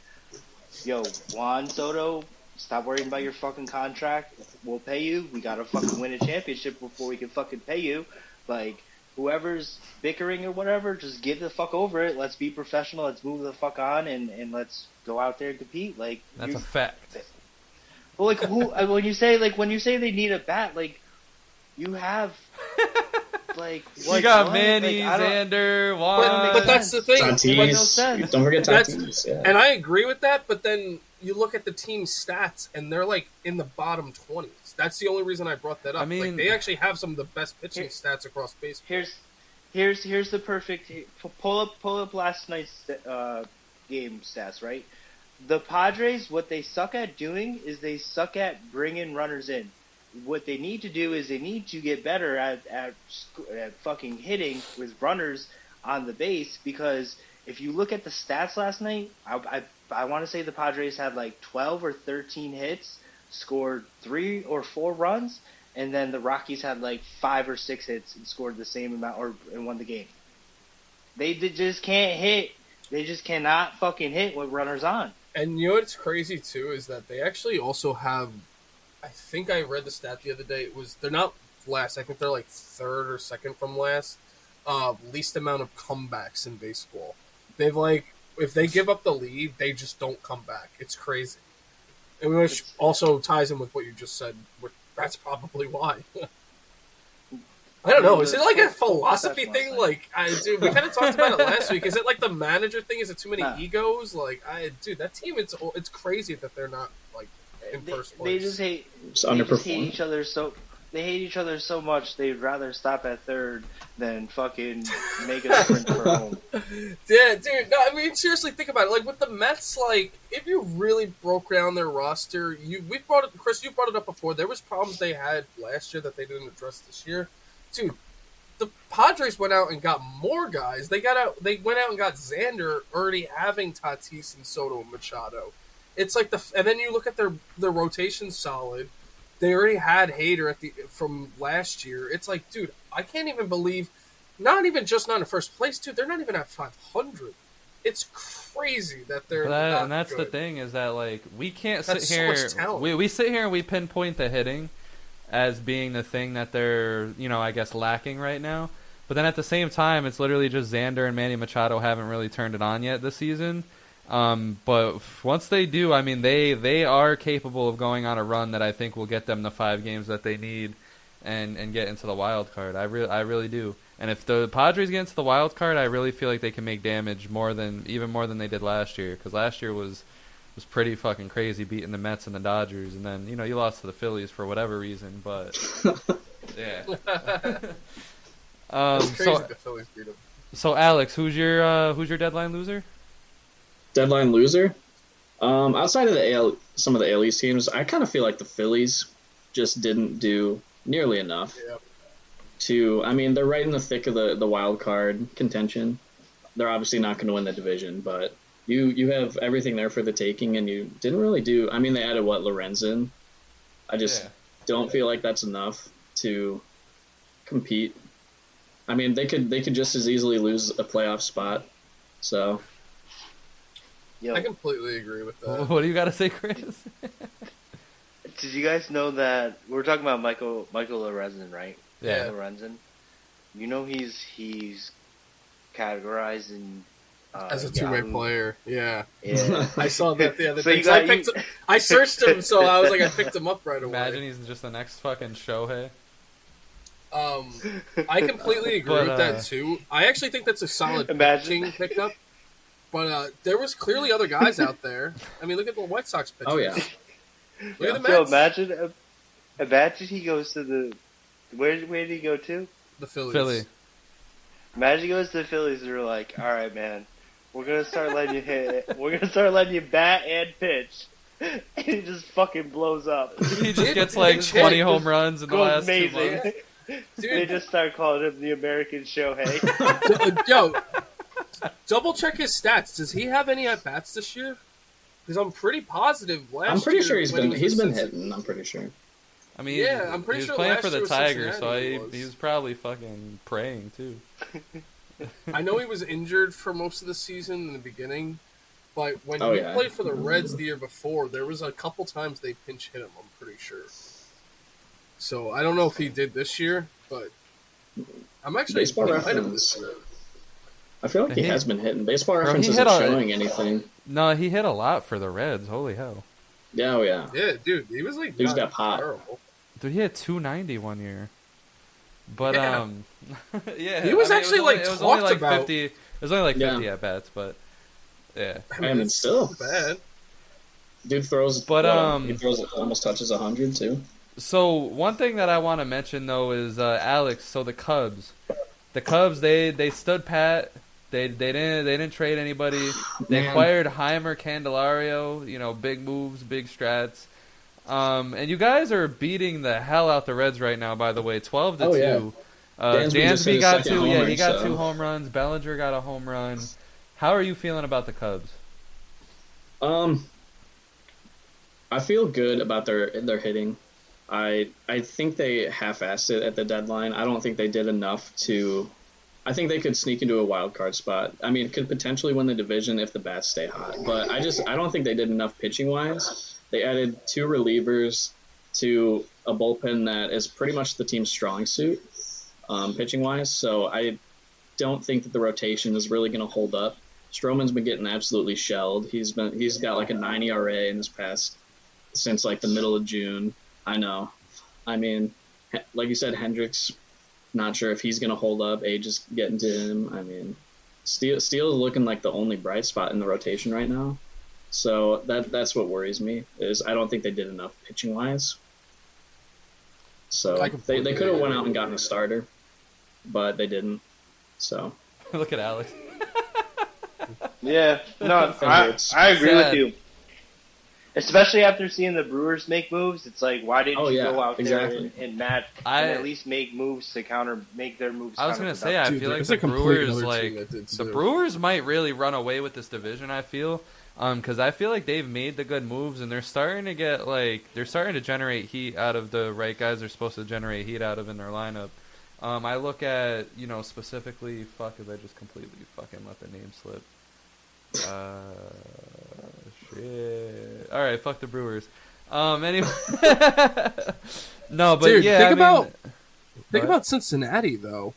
"Yo, Juan Soto." Stop worrying about your fucking contract. We'll pay you. We gotta fucking win a championship before we can fucking pay you. Like, whoever's bickering or whatever, just get the fuck over it. Let's be professional. Let's move the fuck on and let's go out there and compete. Like that's a fact. Well, like who? when you say they need a bat, like you have. Like what, you got Manny, like, Xander, Juan. But that's the thing. Don't forget Tatis. Yeah. And I agree with that. But then. you look at the team's stats, and they're, like, in the bottom 20s. That's the only reason I brought that up. I mean, like, they actually have some of the best pitching stats across baseball. Here's the perfect – pull up last night's game stats, right? The Padres, what they suck at doing is they suck at bringing runners in. What they need to do is they need to get better at fucking hitting with runners on the base, because if you look at the stats last night, I want to say the Padres had like 12 or 13 hits, scored 3 or 4 runs, and then the Rockies had like 5 or 6 hits and scored the same amount and won the game. They just can't hit. They just cannot fucking hit with runners on. And you know what's crazy too is that they actually also have, I think I read the stat the other day, it was they're not last. I think they're like 3rd or 2nd from last, least amount of comebacks in baseball. They've like, if they give up the lead, they just don't come back. It's crazy. And which also ties in with what you just said, which that's probably why. I don't know. Is it like a philosophy thing? Like, dude, we kind of talked about it last week. Is it like the manager thing? Is it too many egos? Like, dude, that team, it's crazy that they're not like in first place. They hate each other so much they'd rather stop at 3rd than fucking make a sprint for home. Yeah, dude. No, I mean, seriously, think about it. Like with the Mets, like if you really broke down their roster, we brought it, Chris. You brought it up before. There was problems they had last year that they didn't address this year. Dude, the Padres went out and got more guys. They went out and got Xander, already having Tatis and Soto and Machado. It's like and then you look at their rotation solid. They already had Hader from last year. It's like, dude, I can't even believe, not even just not in first place, dude. They're not even at 500. It's crazy that they're. And that's good. The thing is that like we can't sit here. So we sit here and we pinpoint the hitting as being the thing that they're, you know, I guess lacking right now. But then at the same time, it's literally just Xander and Manny Machado haven't really turned it on yet this season. But once they do, I mean, they are capable of going on a run that I think will get them the 5 games that they need and get into the wild card. I really do. And if the Padres get into the wild card, I really feel like they can make damage even more than they did last year. Because last year was pretty fucking crazy, beating the Mets and the Dodgers. And then, you know, you lost to the Phillies for whatever reason, but yeah. It's crazy the Phillies beat them. So Alex, who's your deadline loser? Deadline loser? Outside of some of the AL East teams, I kind of feel like the Phillies just didn't do nearly enough to. I mean, they're right in the thick of the wild card contention. They're obviously not going to win the division, but you have everything there for the taking, and you didn't really do. I mean, they added Lorenzen. I just don't feel like that's enough to compete. I mean, they could just as easily lose a playoff spot. So. Yo. I completely agree with that. What do you got to say, Chris? Did you guys know that we're talking about Michael Lorenzen, right? Yeah. Lorenzen. You know he's categorized in as a two-way player. Yeah. I saw that the other day. I searched him, so I was like, I picked him up right away. Imagine he's just the next fucking Shohei. I completely agree with that too. I actually think that's a solid pitching pickup. But there was clearly other guys out there. I mean, look at the White Sox pitchers. Oh, yeah. Look at the Mets. So imagine he goes to the – where did he go to? The Phillies. Imagine he goes to the Phillies and they're like, all right, man, we're going to start letting you hit it. We're going to start letting you bat and pitch. And he just fucking blows up. He just gets like 20 home runs in the last 2 months. Dude. They just start calling him the American Shohei. Yo. Double check his stats. Does he have any at bats this year? Because I'm pretty positive. I'm pretty sure he's been hitting. I'm pretty sure. I mean, yeah, I'm pretty sure he was playing for the Tigers, so he was probably fucking praying too. I know he was injured for most of the season in the beginning, but when he played for the Reds the year before, there was a couple times they pinch hit him. I'm pretty sure. So I don't know if he did this year, but I'm actually excited him this year. I feel like he has been hitting. Baseball Reference isn't showing anything. No, he hit a lot for the Reds. Holy hell. Yeah, oh yeah. Yeah, dude. He was like... Dude's got pot. Terrible. Dude, he had 290 one year. But, yeah. He was talked about. 50, it was only like 50 at-bats, but... Yeah. I mean, it's still bad. Dude throws, but he throws almost touches 100 too. So one thing that I want to mention though is Alex. So the Cubs, they stood pat. They didn't trade anybody. They acquired Heimer, Candelario. You know, big moves, big strats. And you guys are beating the hell out the Reds right now. By the way, 12-2. Yeah. Dansby got two. Homer, yeah, he got two home runs. Bellinger got a home run. How are you feeling about the Cubs? I feel good about their hitting. I think they half-assed it at the deadline. I don't think they did enough to. I think they could sneak into a wild card spot. I mean, it could potentially win the division if the bats stay hot. But I don't think they did enough pitching-wise. They added two relievers to a bullpen that is pretty much the team's strong suit, pitching-wise. So I don't think that the rotation is really going to hold up. Stroman's been getting absolutely shelled. He's got like a 9 ERA in his past since like the middle of June. I know. I mean, like you said, Hendricks, not sure if he's going to hold up. Age is getting to him. I mean, Steele is looking like the only bright spot in the rotation right now. So that's what worries me, is I don't think they did enough pitching-wise. So they could have went out and gotten a starter, but they didn't. So look at Alex. Yeah. No, I agree with you. Especially after seeing the Brewers make moves, it's like, why didn't you go out there and at least make moves to make their moves? I was going to say, I feel like the Brewers might really run away with this division, I feel, because I feel like they've made the good moves and they're starting to generate heat out of the right guys they're supposed to generate heat out of in their lineup. I look at, you know, specifically, if I just completely fucking let the name slip. Shit. All right, fuck the Brewers. Anyway. No, but dude, yeah. Think about Cincinnati though.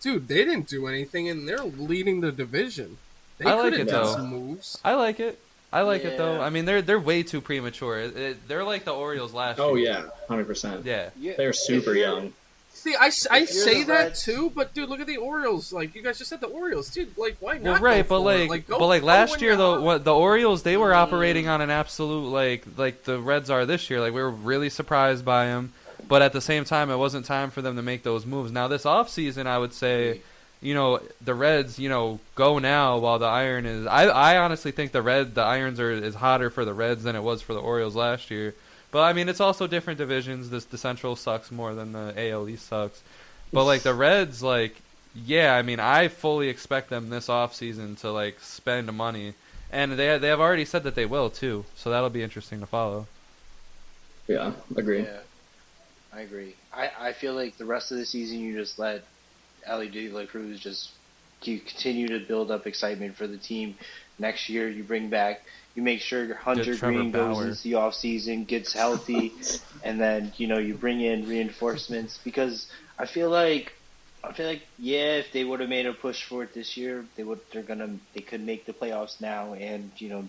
Dude, they didn't do anything, and they're leading the division. They could have done some moves. I like it. I like it though. I mean, they're way too premature. They're like the Orioles last year. Oh yeah, 100%. Yeah, they're super young. See, I say that too, but dude, look at the Orioles. Like you guys just said, the Orioles, dude. Like why not? Well, right, but last year though, the Orioles they were operating on an absolute like the Reds are this year. Like we were really surprised by them, but at the same time, it wasn't time for them to make those moves. Now this offseason, I would say, you know, the Reds, you know, go now while the iron is. I honestly think the irons is hotter for the Reds than it was for the Orioles last year. But, I mean, it's also different divisions. The Central sucks more than the AL East sucks. But, like, the Reds, like, yeah, I mean, I fully expect them this offseason to, like, spend money. And they have already said that they will, too. So that'll be interesting to follow. Yeah, agree. Yeah, I agree. I feel like the rest of the season you just let Ellie De La Cruz just continue to build up excitement for the team. Next year you bring back – you make sure Hunter Green goes into the offseason, gets healthy, and then, you know, you bring in reinforcements. Because I feel like yeah, if they would have made a push for it this year, they could make the playoffs now, and you know,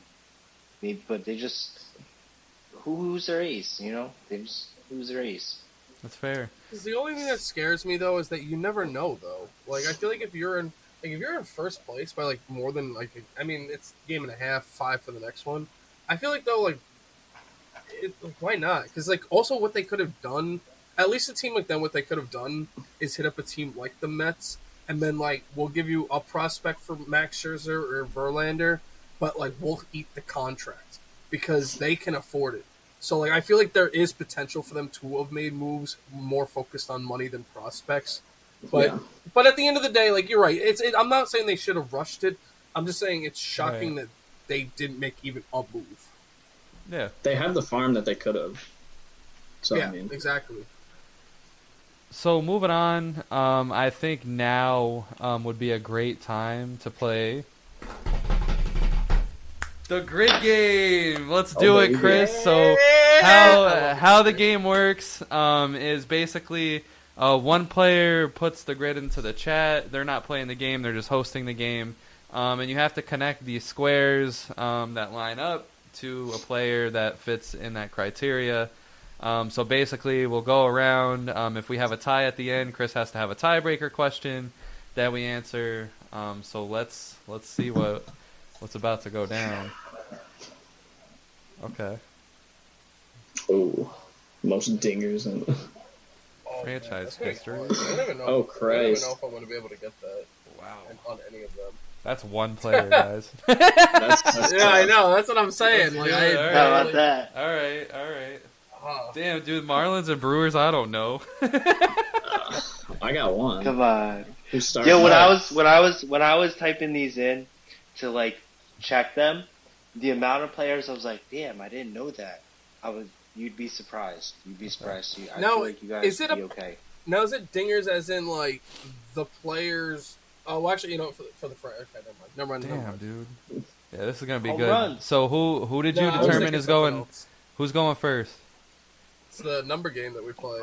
who's their ace? You know, who's their ace? That's fair. The only thing that scares me though is that you never know though. Like I feel like if you're in first place by, like, more than, like, I mean, it's game and a half, 5 for the next one. I feel like, though, like why not? Because, like, also what they could have done, at least a team like them, what they could have done is hit up a team like the Mets, and then, like, we'll give you a prospect for Max Scherzer or Verlander, but, like, we'll eat the contract because they can afford it. So, like, I feel like there is potential for them to have made moves more focused on money than prospects. But at the end of the day, like you're right. I'm not saying they should have rushed it. I'm just saying it's shocking that they didn't make even a move. Yeah, they have the farm that they could have. So, yeah, I mean. Exactly. So moving on, I think now would be a great time to play the grid game. Let's do it, Chris. Yeah. So how the game works is basically. One player puts the grid into the chat. They're not playing the game. They're just hosting the game. And you have to connect the squares that line up to a player that fits in that criteria. So basically, we'll go around. If we have a tie at the end, Chris has to have a tiebreaker question that we answer. So let's see what's about to go down. Okay. Ooh. Most dingers in the franchise history. I don't even know. Oh, Christ. I don't even know if I'm going to be able to get that. Wow. On any of them. That's one player, guys. Yeah, I know. That's what I'm saying. Like, I, right. How about that? All right. Damn, dude, Marlins and Brewers, I don't know. I got one. Come on. Yo, when I was typing these in to like check them, the amount of players I was like, damn, I didn't know that. You'd be surprised. Too. I feel like you guys would be okay. Now is it dingers as in like the players? Oh, well, actually, you know, for the front. Okay, never mind. Damn, dude. Yeah, this is gonna be good. Run. So who did you determine is going? Else. Who's going first? It's the number game that we play.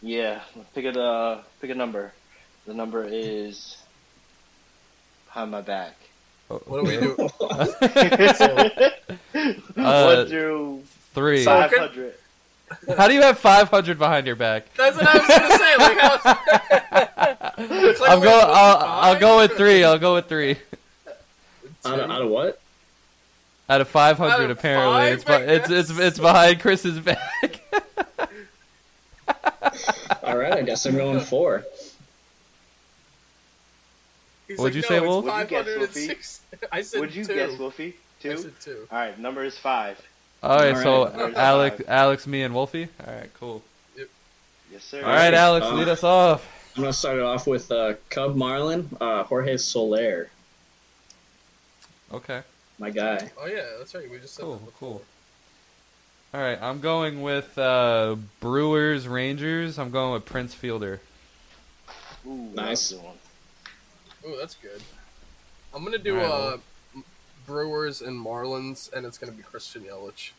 Yeah, pick a number. The number is behind my back. What do we do? 1 through 3. 500. How do you have 500 behind your back? That's what I was going to say. Like, I'll go with three. Out of what? Out of 500, apparently. It's behind Chris's back. All right, I guess I'm going 4. He's What'd like, you say, Wolf? What'd you guess, Wolfie? 2? I said 2. All right, number is 5. All right, so Alex, me, and Wolfie? All right, cool. Yep. Yes, sir. All right, Alex, lead us off. I'm going to start it off with Cub Marlin, Jorge Soler. Okay. My guy. Oh, yeah, that's right. We just said that before. Cool. All right, I'm going with Brewers, Rangers. I'm going with Prince Fielder. Ooh, nice. Oh, that's good. I'm going to do Brewers and Marlins, and it's going to be Christian Yelich.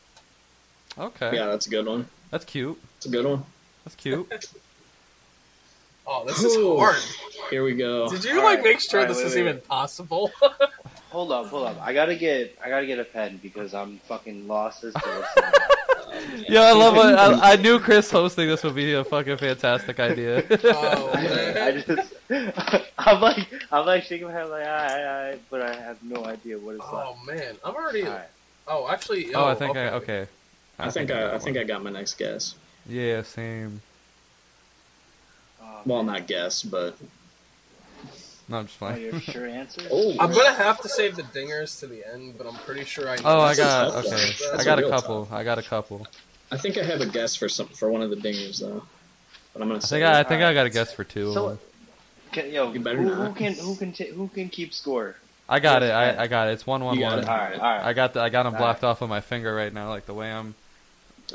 Okay. Yeah, that's a good one. That's cute. Oh, this is hard. Here we go. Did you, make sure this is even possible? Hold up. I got to get a pen because I'm fucking lost as to yeah, I love it. I knew Chris hosting this would be a fucking fantastic idea. Oh, man. I'm like shaking my head like, all right, but I have no idea what it's like. Oh, man. I'm already... Right. Oh, actually... Oh, I think. I think I got my next guess. Yeah, same. Well, not guess, but... No, I'm just fine. Are you sure answers? I'm going to have to save the dingers to the end, but I'm pretty sure I know. Oh, I got a couple. I think I have a guess for one of the dingers, though. But I'm going to say I got a guess for 2. So, who can keep score? I got it. It's 1-1-1. All right. I got him blocked off of my finger right now, like the way I'm...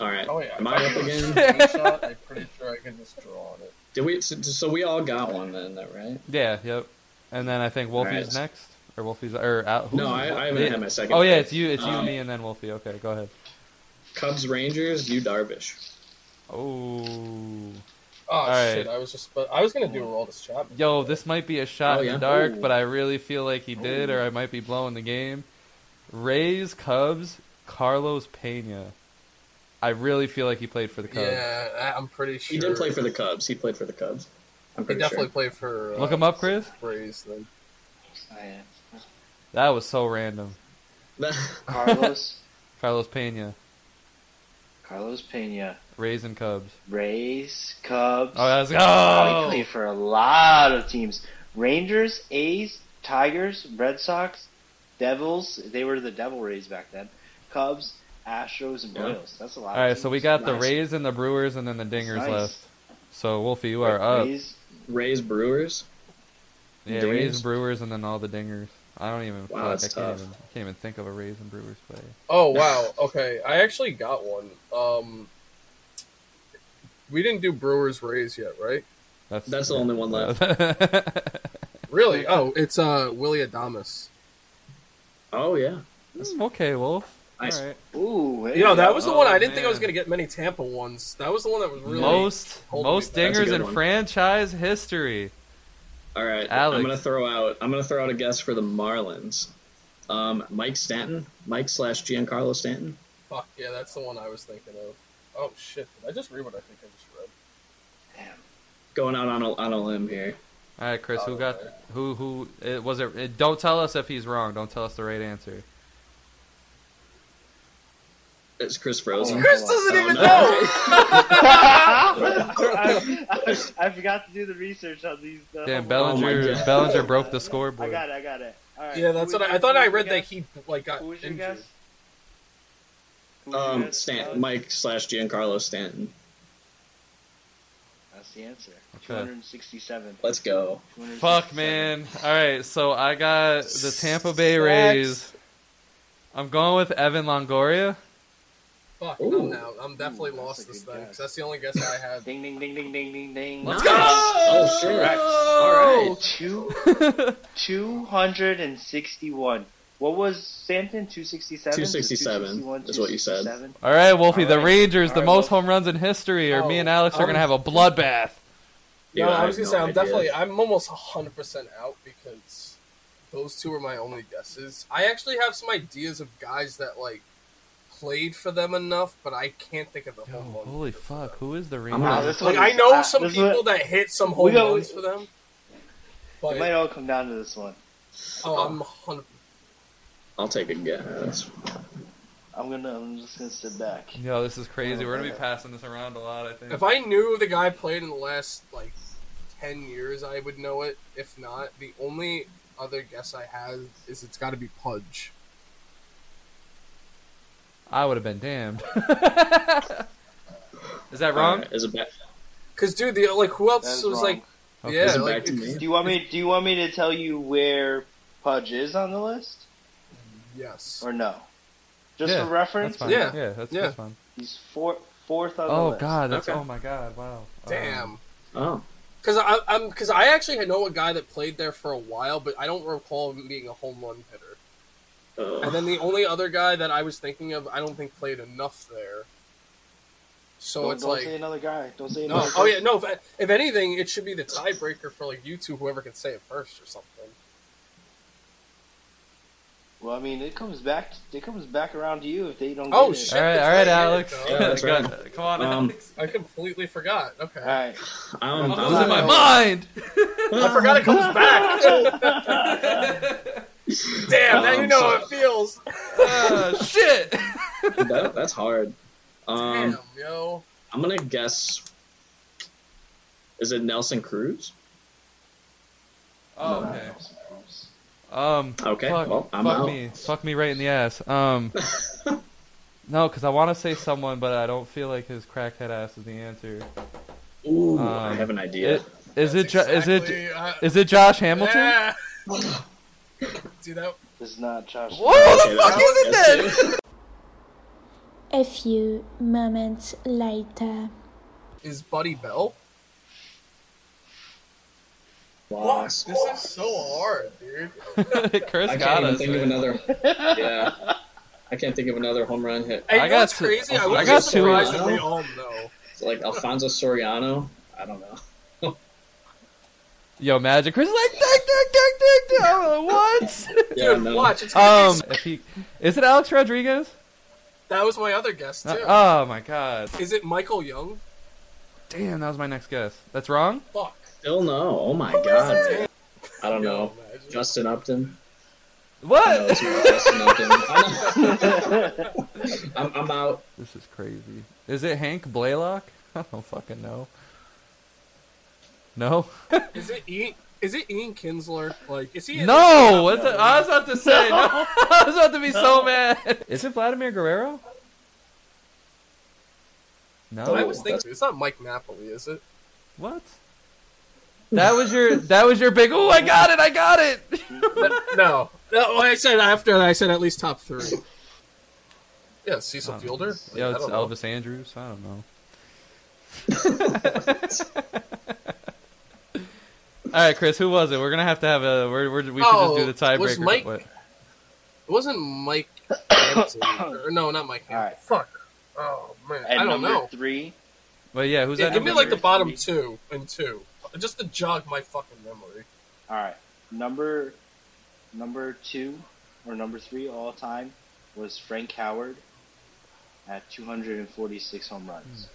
All right. Oh, yeah. Am I up again? I'm pretty sure I can just draw on it. Did we? So we all got one then, right? Yeah, yep. And then I think Wolfie's next, or Wolfie's, or out. No, I haven't had my second. Oh yeah, it's you. It's you, me, and then Wolfie. Okay, go ahead. Cubs, Rangers, you Darvish. Oh. Oh shit! Right. I was gonna do a roll to shot. Yo, this might be a shot in the dark, but I really feel like he did, or I might be blowing the game. Rays, Cubs, Carlos Pena. I really feel like he played for the Cubs. Yeah, I'm pretty sure. He did play for the Cubs. He definitely played for... Look him up, Chris. Rays, then. Oh, yeah. That was so random. Carlos Pena. Rays and Cubs. Oh, let's go! He played for a lot of teams. Rangers, A's, Tigers, Red Sox, Devils. They were the Devil Rays back then. Cubs, Astros, and Royals. Yeah. That's a lot. All right, so we got the Rays and the Brewers and then the Dingers left. So, Wolfie, you are up. Rays, Brewers? Yeah, Dingers. Rays, Brewers, and then all the Dingers. I don't even feel like I can't even think of a Rays and Brewers player. Oh, wow. Okay, I actually got one. We didn't do Brewers, Rays yet, right? That's the only one left. Really? Oh, it's Willy Adames. Oh, yeah. Okay, Wolf. Nice. All right. Ooh, hey, that was the one I didn't think I was going to get many Tampa ones. That was the one that was really... Most dingers in franchise history. All right, Alex. I'm going to throw out a guess for the Marlins. Mike Stanton. Mike/Giancarlo Stanton. Fuck, yeah, that's the one I was thinking of. Oh, shit. Did I just read what I think I just read? Damn. Going out on a limb here. All right, Chris, who was it? Don't tell us if he's wrong. Don't tell us the right answer. Is Chris frozen? Chris doesn't even know. I forgot to do the research on these. Damn, Bellinger broke the scoreboard. I got it. All right. Yeah, that's what I thought. I read that he got injured. Mike/Giancarlo Stanton. That's the answer. 267. Let's go. 267. Fuck, man. All right, so I got the Tampa Bay Rays. I'm going with Evan Longoria. Fuck, I'm definitely lost this thing. That's the only guess I have. Ding, ding, ding, ding, ding, ding, ding. Let's go! Oh, sure. All right. 261. What was Stanton? 267? 267 is what you said. All right, Wolfie, the Rangers, most home runs in history, or me and Alex are going to have a bloodbath. Yeah, I was going to say, I'm almost 100% out because those two are my only guesses. I actually have some ideas of guys that, played for them enough, but I can't think of the home runs. Holy fuck, who is the Rangers? I know some people that hit some home runs for them. But it might all come down to this one. Oh, I'm 100%. I'll take a guess. I'm just gonna sit back. Yo, this is crazy. We're gonna be passing this around a lot, I think. If I knew the guy played in the last 10 years, I would know it. If not, the only other guess I have is it's got to be Pudge. I would have been damned. Is that wrong? Right, is it back? Because dude, who else was wrong. Okay. Yeah. Do you want me to tell you where Pudge is on the list? Yes. Or no? For reference? That's fine. Yeah, that's fine. He's fourth on the list. Oh, God. That's, oh, my God. Wow. Damn. Oh. Because I actually know a guy that played there for a while, but I don't recall him being a home run hitter. And then the only other guy that I was thinking of, I don't think played enough there. So don't say another guy. Don't say another guy. Oh, yeah. No, if anything, it should be the tiebreaker for, you two, whoever can say it first or something. Well, I mean, it comes back around to you if they don't. Oh, get it. Shit! All right, Alex. Yeah, that's right. Come on, Alex. I completely forgot. Okay. All right. I'm losing my mind. I forgot it comes back. Damn! Now you know how it feels. Shit. That's hard. Damn, yo. I'm gonna guess. Is it Nelson Cruz? Oh, okay. Okay. Fuck me right in the ass. No, because I want to say someone, but I don't feel like his crackhead ass is the answer. Ooh, I have an idea. Is it Josh Hamilton? Yeah. Dude, that is not Josh. Whoa, the fuck is it then? A few moments later. Is Buddy Bell? Wow, this is so hard, dude. Chris I can't think of another home run hit. I got crazy. I was surprised that we all know. It's Alfonso Soriano. I don't know. Yo, Magic. Chris is what? Yeah, dude, watch. It's is it Alex Rodriguez? That was my other guess too. Oh my God. Is it Michael Young? Damn, that was my next guess. That's wrong? Fuck. Still no. Oh my God. I don't know. Justin Upton. What? Justin Upton. I'm out. This is crazy. Is it Hank Blaylock? I don't fucking know. No? Is it Ian Kinsler? Is he? No. I was about to say. No. I was about to be so mad. Is it Vladimir Guerrero? No. I was thinking it's not Mike Napoli, is it? What? That was your big. Oh, I got it. No. I said at least top three. Yeah, Cecil Fielder. Yeah, it's Elvis Andrews. I don't know. All right, Chris, who was it? We're gonna have to have a. We should just do the tiebreaker. It wasn't Mike. No, not Mike. All right. Fuck. Oh man, I don't know. Three. But yeah, who's that? Give me the bottom two and two. Just to jog my fucking memory. All right, number two or number three all time was Frank Howard at 246 home runs.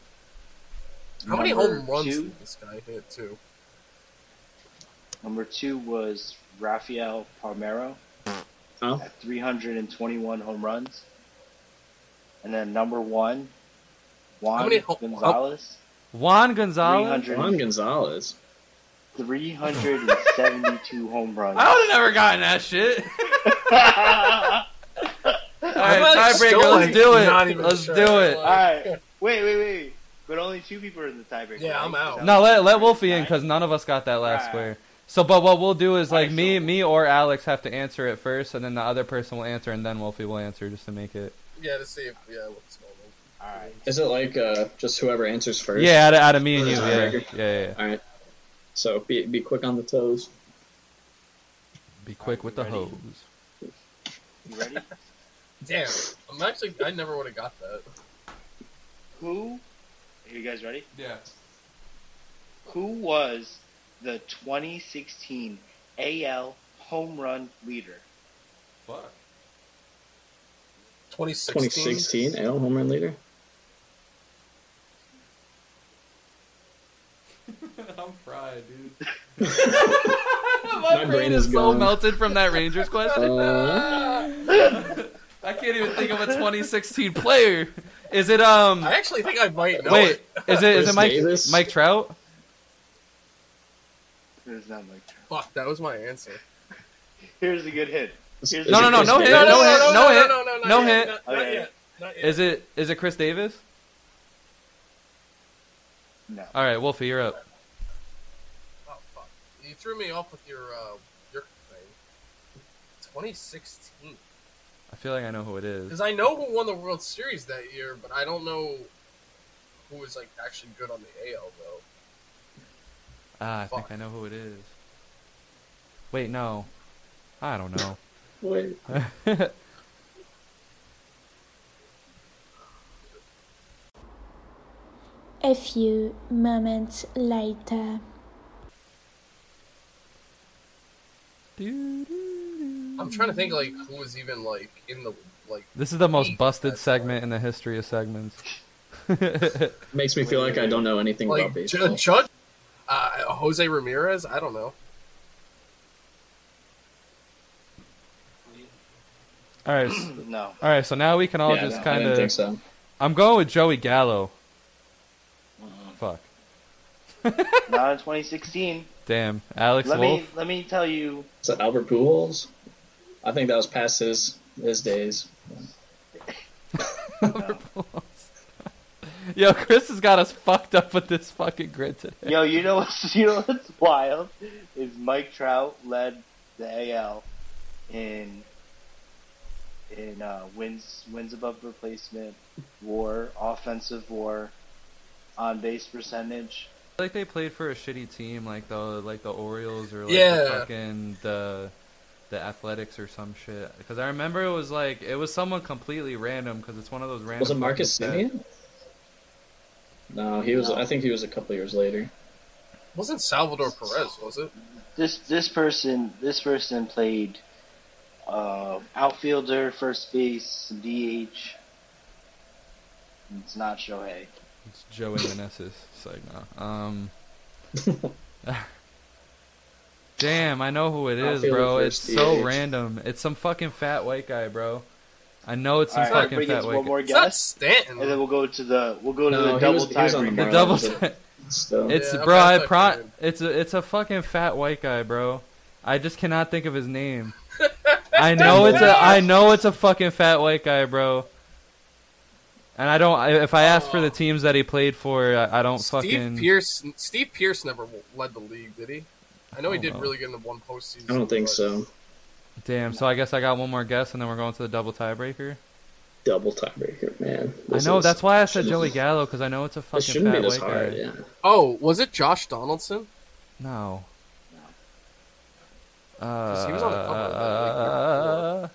How many home runs did this guy hit too? Number two was Rafael Palmeiro at 321 home runs. And then number one, Juan Gonzalez. Juan Gonzalez? Juan Gonzalez. 372 home runs. I would have never gotten that shit. All right, tiebreaker. Let's do it. Let's do it. All right. Wait. But only two people are in the tiebreaker. Yeah, right? I'm out. No, let Wolfie in because none of us got that last square. So, but what we'll do is like me or Alex have to answer it first, and then the other person will answer, and then Wolfie will answer just to make it. Yeah, to see if what's going on. All right. Is it like just whoever answers first? Yeah, out of me and you. Yeah. All right. So be quick on the toes. Be quick with the hose. You ready? Damn, I never would have got that. Who? Are you guys ready? Yeah. Who was the 2016 AL home run leader? Fuck. 2016 AL home run leader? I'm fried, dude. My brain is so melted from that Rangers question. I can't even think of a 2016 player. Is it I actually think I might know. Wait, is it Mike Trout? It is not Mike Trout. Fuck, that was my answer. Here's a good hit. No hit. Is it Chris Davis? No. All right, Wolfie, you're up. Oh fuck! You threw me off with your thing. 2016. I feel like I know who it is. Because I know who won the World Series that year, but I don't know who was like actually good on the AL though. I think I know who it is. Wait, no, I don't know. Wait. A few moments later. I'm trying to think, like, who was even, like, in the, like... This is the most busted segment in the history of segments. Makes me feel like I don't know anything about baseball. Jose Ramirez? I don't know. All right. No. All right, so now we can all just kind of... I don't think so. I'm going with Joey Gallo. Fuck. Not in 2016. Damn, Alex. Let me tell you. Is it Albert Pujols? I think that was past his days. Albert Pujols. Yo, Chris has got us fucked up with this fucking grid today. Yo, you know what's wild is Mike Trout led the AL in wins above replacement, WAR, offensive WAR. On base percentage. Like they played for a shitty team, like the Orioles or the fucking the Athletics or some shit. Because I remember it was like it was someone completely random. Because it's one of those random. Was it Marcus Simeon? No, he was. No. I think he was a couple years later. Wasn't Salvador Perez? Was it? This person played outfielder, first base, DH. It's not Shohei. It's Joey Meneses. It's like, no. Damn, I know who it is, bro. It's so random. It's some fucking fat white guy, bro. I know it's some fucking fat white guy. It's not Stanton. And then we'll go to the double tiebreaker. The double tiebreaker. It's bro. It's a fucking fat white guy, bro. I just cannot think of his name. I know it's a fucking fat white guy, bro. And I don't. If I ask for the teams that he played for, I don't fucking. Steve Pearce never led the league, did he? I know he did really good in the one postseason. I don't think so. Damn. So I guess I got one more guess, and then we're going to the double tiebreaker. Double tiebreaker, man. That's why I said Joey Gallo because I know it's a fucking. It shouldn't be this hard. Yeah. Oh, was it Josh Donaldson? No. He was on a couple of them.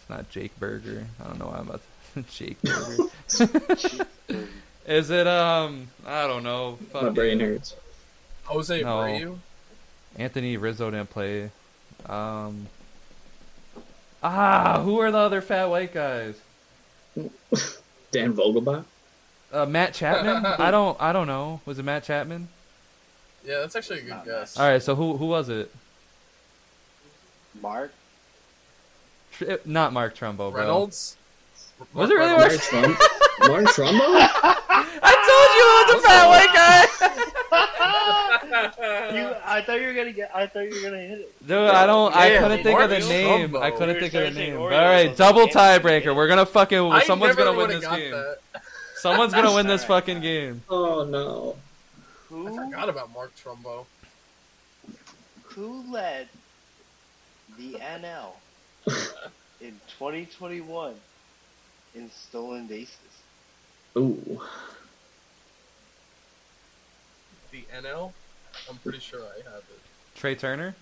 It's not Jake Berger. I don't know why I'm about to. Jake Berger. Is it I don't know. My brain hurts. Jose Abreu? Anthony Rizzo didn't play. Who are the other fat white guys? Dan Vogelbach? Matt Chapman? I don't know. Was it Matt Chapman? Yeah, that's actually a good guess. All right, so who was it? Not Mark Trumbo, bro. Reynolds? Was it really Mark Trumbo? Mark Trumbo? I told you it was a fat white guy. I thought you were gonna hit it. Dude, I don't. I couldn't think of the name. I couldn't think of the name. All right, double tiebreaker. We're gonna fucking. Someone's gonna win this game. Someone's gonna win this fucking game. Oh no. Who? I forgot about Mark Trumbo. Who led the NL in 2021 in stolen bases? Ooh. The NL? I'm pretty sure I have it. Trey Turner?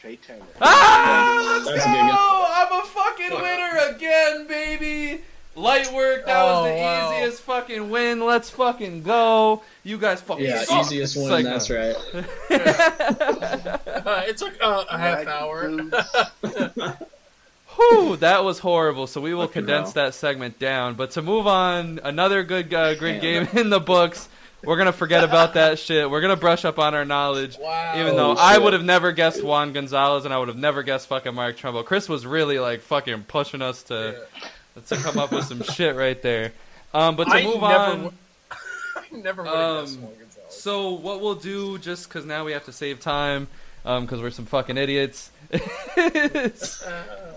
Trey Turner. Ah! Let's go! I'm a fucking winner again, baby! Light work, that was the easiest fucking win. Let's fucking go. You guys fucking suck. Easiest win, like, that's right. It took a half hour. Whew, that was horrible. So we will condense that segment down. But to move on, another good green game in the books. We're going to forget about that shit. We're going to brush up on our knowledge. Wow. Even though I would have never guessed Juan Gonzalez and I would have never guessed fucking Mark Trumbo. Chris was really like fucking pushing us to... Yeah. To come up with some shit right there. But to move on... I never would have guessed Juan Gonzalez. So what we'll do, just because now we have to save time, because we're some fucking idiots. So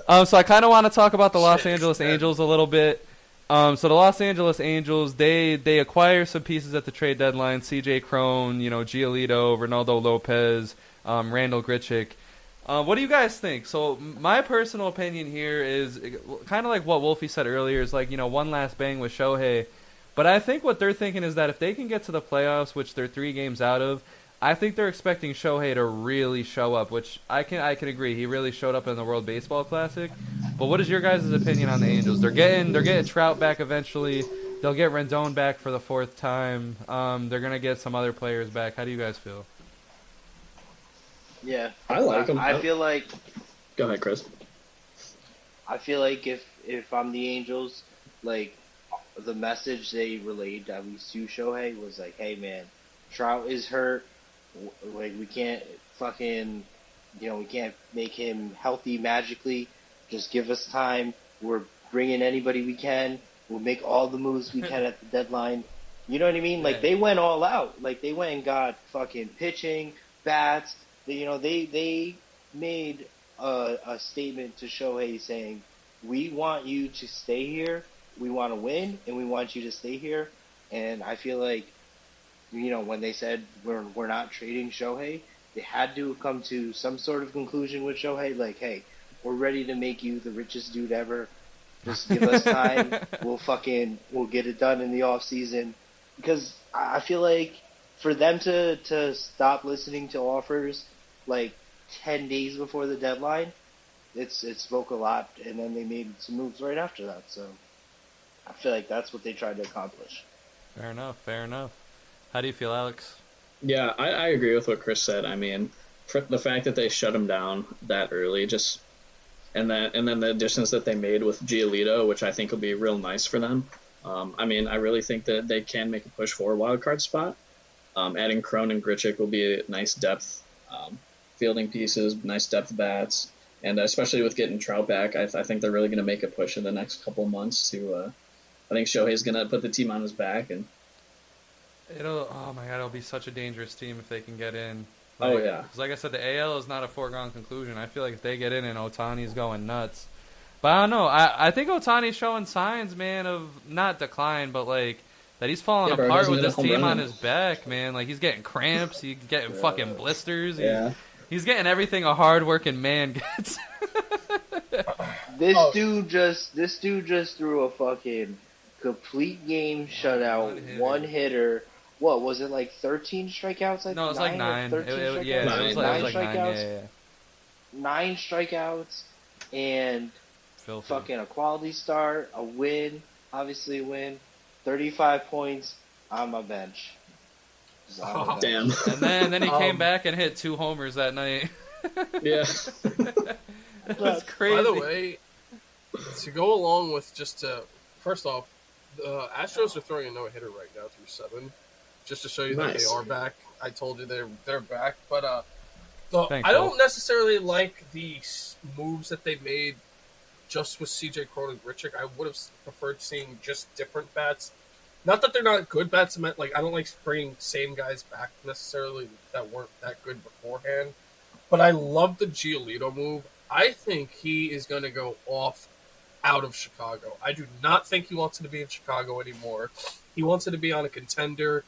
I kind of want to talk about the Los Angeles Angels a little bit. So the Los Angeles Angels, they acquire some pieces at the trade deadline. CJ Cron, Giolito, Ronaldo Lopez, Randall Grichuk. What do you guys think? So my personal opinion here is kind of like what Wolfie said earlier, is like, one last bang with Shohei. But I think what they're thinking is that if they can get to the playoffs, which they're 3 games out of, I think they're expecting Shohei to really show up, which I can agree. He really showed up in the World Baseball Classic. But what is your guys' opinion on the Angels? They're getting Trout back eventually. They'll get Rendon back for the 4th time. They're going to get some other players back. How do you guys feel? Yeah, I like them. I feel like. Go ahead, Chris. I feel like if I'm the Angels, like the message they relayed at least to Shohei was like, "Hey man, Trout is hurt. Like we can't fucking, we can't make him healthy magically. Just give us time. We're bringing anybody we can. We'll make all the moves we can at the deadline. You know what I mean? Like they went all out. Like they went and got fucking pitching, bats." They made a statement to Shohei saying, we want you to stay here, we want to win, and we want you to stay here. And I feel like, when they said we're not trading Shohei, they had to come to some sort of conclusion with Shohei, like, hey, we're ready to make you the richest dude ever. Just give us time. We'll get it done in the off season. Because I feel like for them to stop listening to offers like 10 days before the deadline, it spoke a lot, and then they made some moves right after that. So I feel like that's what they tried to accomplish. Fair enough. How do you feel, Alex? Yeah, I agree with what Chris said. I mean, for the fact that they shut him down that early, and then the additions that they made with Giolito, which I think will be real nice for them. I mean, I really think that they can make a push for a wild card spot. Adding Cron and Grichuk will be a nice depth fielding pieces, nice depth bats, and especially with getting Trout back, I think they're really going to make a push in the next couple months to. I think Shohei's going to put the team on his back, and it'll be such a dangerous team if they can get in. Like, because like I said, the AL is not a foregone conclusion. I feel like if they get in and Otani's going nuts, but I don't know. I think Otani's showing signs, man, of not decline, but like. That he's falling apart with this team on his back, man. Like, he's getting cramps. He's getting fucking blisters. He's getting everything a hard-working man gets. This dude just threw a fucking complete game shutout, one hitter. What, was it like 13 strikeouts? No, it was like 9. It was like 9 strikeouts and filthy. Fucking a quality start, a win, obviously a win. 35 points on my bench. Damn. And then he came back and hit 2 homers that night. Yeah. That's crazy. By the way, to go along with first off, the Astros are throwing a no-hitter right now through 7, just to show you that they are back. I told you they're back. But I don't necessarily like the moves that they made just with CJ Cron and Grichuk. I would have preferred seeing just different bats. Not that they're not good bats. I don't like bringing same guys back necessarily that weren't that good beforehand. But I love the Giolito move. I think he is going to go off out of Chicago. I do not think he wants it to be in Chicago anymore. He wants it to be on a contender.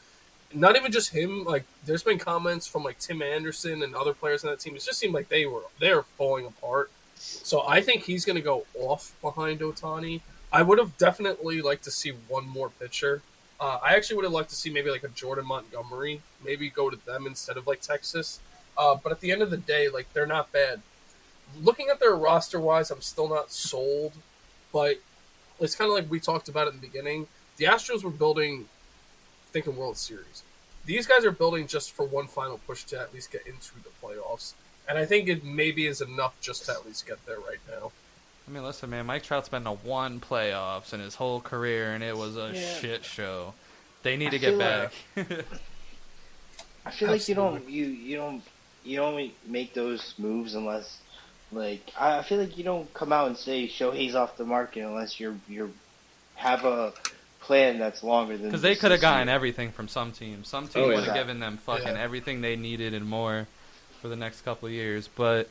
Not even just him. There's been comments from Tim Anderson and other players on that team. It just seemed like they're falling apart. So I think he's going to go off behind Otani. I would have definitely liked to see one more pitcher. I actually would have liked to see maybe a Jordan Montgomery, maybe go to them instead of Texas. But at the end of the day, they're not bad. Looking at their roster-wise, I'm still not sold. But it's kind of like we talked about in the beginning. The Astros were building, thinking World Series. These guys are building just for one final push to at least get into the playoffs. And I think it maybe is enough just to at least get there right now. Listen, man, Mike Trout's been to one playoffs in his whole career, and it was a shit show. They need to get back. I feel like you only make those moves unless, I feel like you don't come out and say Shohei's off the market unless you have a plan that's longer than. Because they could have gotten everything from some team. Some team would have given them everything they needed and more for the next couple of years, but.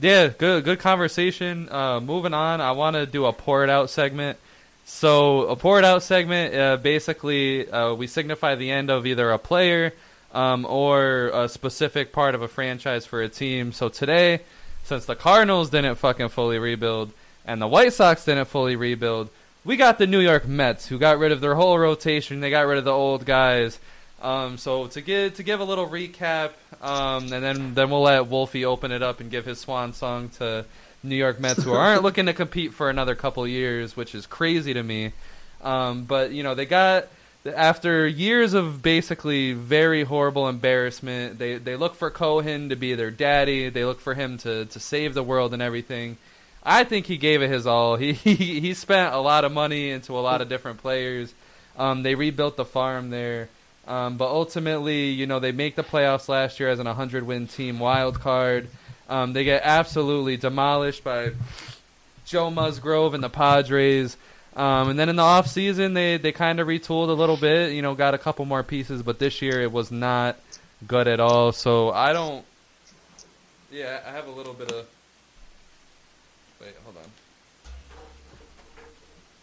Yeah, good conversation. Moving on, I want to do a pour it out segment. So a pour it out segment, basically, we signify the end of either a player or a specific part of a franchise for a team. So today, since the Cardinals didn't fucking fully rebuild and the White Sox didn't fully rebuild, we got the New York Mets, who got rid of their whole rotation. They got rid of the old guys. So to give a little recap, and then we'll let Wolfie open it up and give his swan song to New York Mets, who aren't looking to compete for another couple years, which is crazy to me. But they got, after years of basically very horrible embarrassment, they look for Cohen to be their daddy. They look for him to save the world and everything. I think he gave it his all. He spent a lot of money into a lot of different players. They rebuilt the farm there. But ultimately, they make the playoffs last year as an 100-win team wild card. They get absolutely demolished by Joe Musgrove and the Padres. And then in the offseason, they kind of retooled a little bit, got a couple more pieces. But this year, it was not good at all. So I don't – yeah, I have a little bit of – wait, hold on.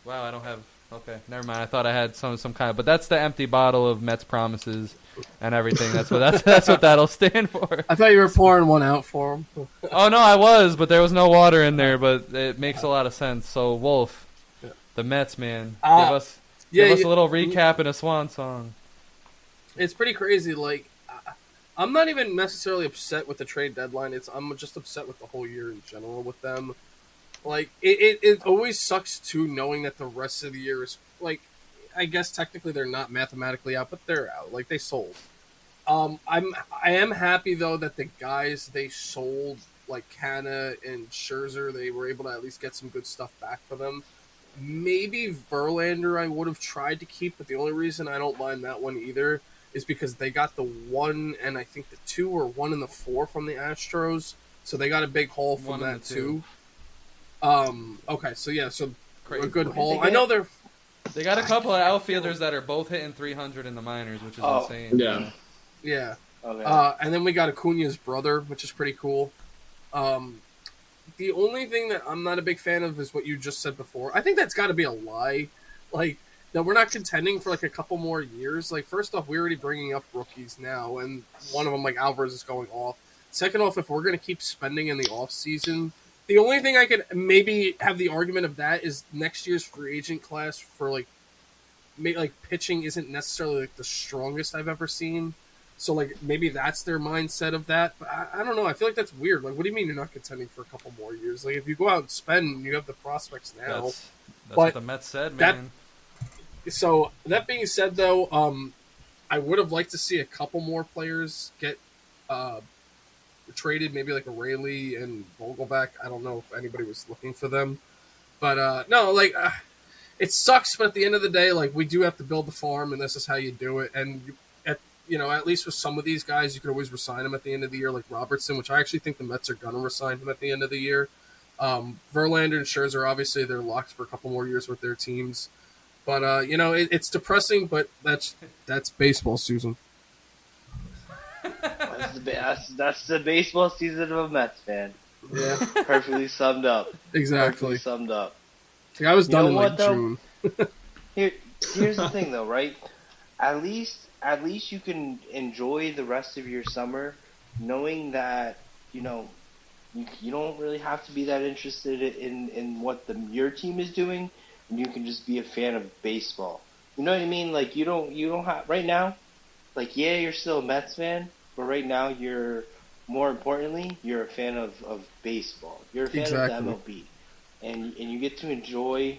Wow, I don't have – okay, never mind. I thought I had some kind of, but that's the empty bottle of Mets promises and everything. That's what that'll stand for. I thought you were pouring one out for him. Oh no, I was, but there was no water in there. But it makes a lot of sense. So Wolf, the Mets, man, give us a little recap and a swan song. It's pretty crazy. I'm not even necessarily upset with the trade deadline. I'm just upset with the whole year in general with them. It always sucks, too, knowing that the rest of the year is, I guess technically they're not mathematically out, but they're out. They sold. I am happy, though, that the guys they sold, Canna and Scherzer, they were able to at least get some good stuff back for them. Maybe Verlander I would have tried to keep, but the only reason I don't mind that one either is because they got the one and I think the two or one and the four from the Astros, so they got a big haul from that, too. Okay, so yeah, so crazy. A good haul. I know they got a couple of outfielders that are both hitting 300 in the minors, which is insane. Yeah. Oh, yeah. And then we got Acuna's brother, which is pretty cool. The only thing that I'm not a big fan of is what you just said before. I think that's got to be a lie. That we're not contending for a couple more years. First off, we're already bringing up rookies now, and one of them, Alvarez, is going off. Second off, if we're gonna keep spending in the off season. The only thing I could maybe have the argument of that is next year's free agent class for pitching isn't necessarily the strongest I've ever seen. So maybe that's their mindset of that. But I don't know. I feel like that's weird. What do you mean you're not contending for a couple more years? If you go out and spend, you have the prospects now. That's what the Mets said, man. So that being said, though, I would have liked to see a couple more players get. Traded, maybe a Raley and Vogelback. I don't know if anybody was looking for them. But, no, it sucks, but at the end of the day, we do have to build the farm, and this is how you do it. And, at least with some of these guys, you could always resign them at the end of the year, like Robertson, which I actually think the Mets are going to resign him at the end of the year. Verlander and Scherzer, obviously, they're locked for a couple more years with their teams. But, you know, it's depressing, but that's baseball season. That's the baseball season of a Mets fan. Yeah. Perfectly summed up. Exactly. Perfectly summed up. Like, I was done in, like, June. Here's the thing, though, right? At least you can enjoy the rest of your summer knowing that, you know, you don't really have to be that interested in what your team is doing, and you can just be a fan of baseball. You know what I mean? Like, you don't have right now. Like, yeah, you're still a Mets fan, but right now you're, more importantly, you're a fan of baseball. You're a fan of the MLB, and you get to enjoy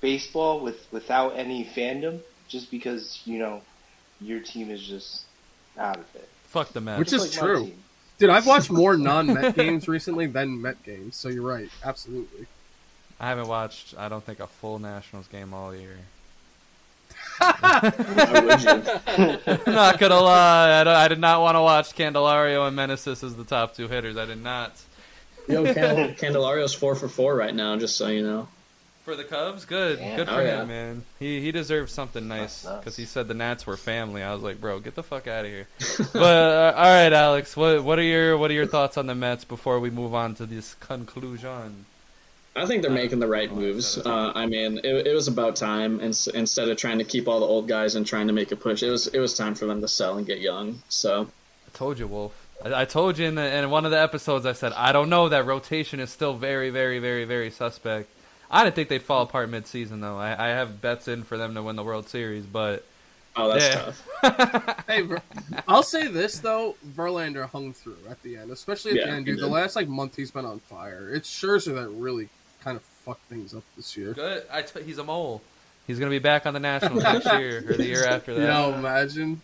baseball without any fandom, just because, you know, your team is just out of it. Fuck the Mets, which is true. Dude, I've watched more non-Met games recently than Met games, so you're right. Absolutely. I haven't watched, I don't think, a full Nationals game all year. I'm not going to lie. I did not want to watch Candelario and Meneses as the top two hitters. I did not. Yo, Candelario's 4-for-4 right now, just so you know. For the Cubs? Good. Damn, good for him, man. He deserves something nice because he said the Nats were family. I was like, bro, get the fuck out of here. But all right, Alex, what are your thoughts on the Mets before we move on to this conclusion? I think they're making the right moves. I mean, it was about time. Instead of trying to keep all the old guys and trying to make a push, it was time for them to sell and get young. So I told you, Wolf. I told you in one of the episodes. I said I don't know, that rotation is still very, very, very, very suspect. I didn't think they'd fall apart mid-season, though. I have bets in for them to win the World Series, but... Oh, that's tough. Hey, I'll say this, though. Verlander hung through at the end, especially at the end. Dude, the last month he's been on fire. It's Scherzer that really kind of fucked things up this year. Good. He's a mole. He's going to be back on the Nationals next year or the year after that. You know, imagine.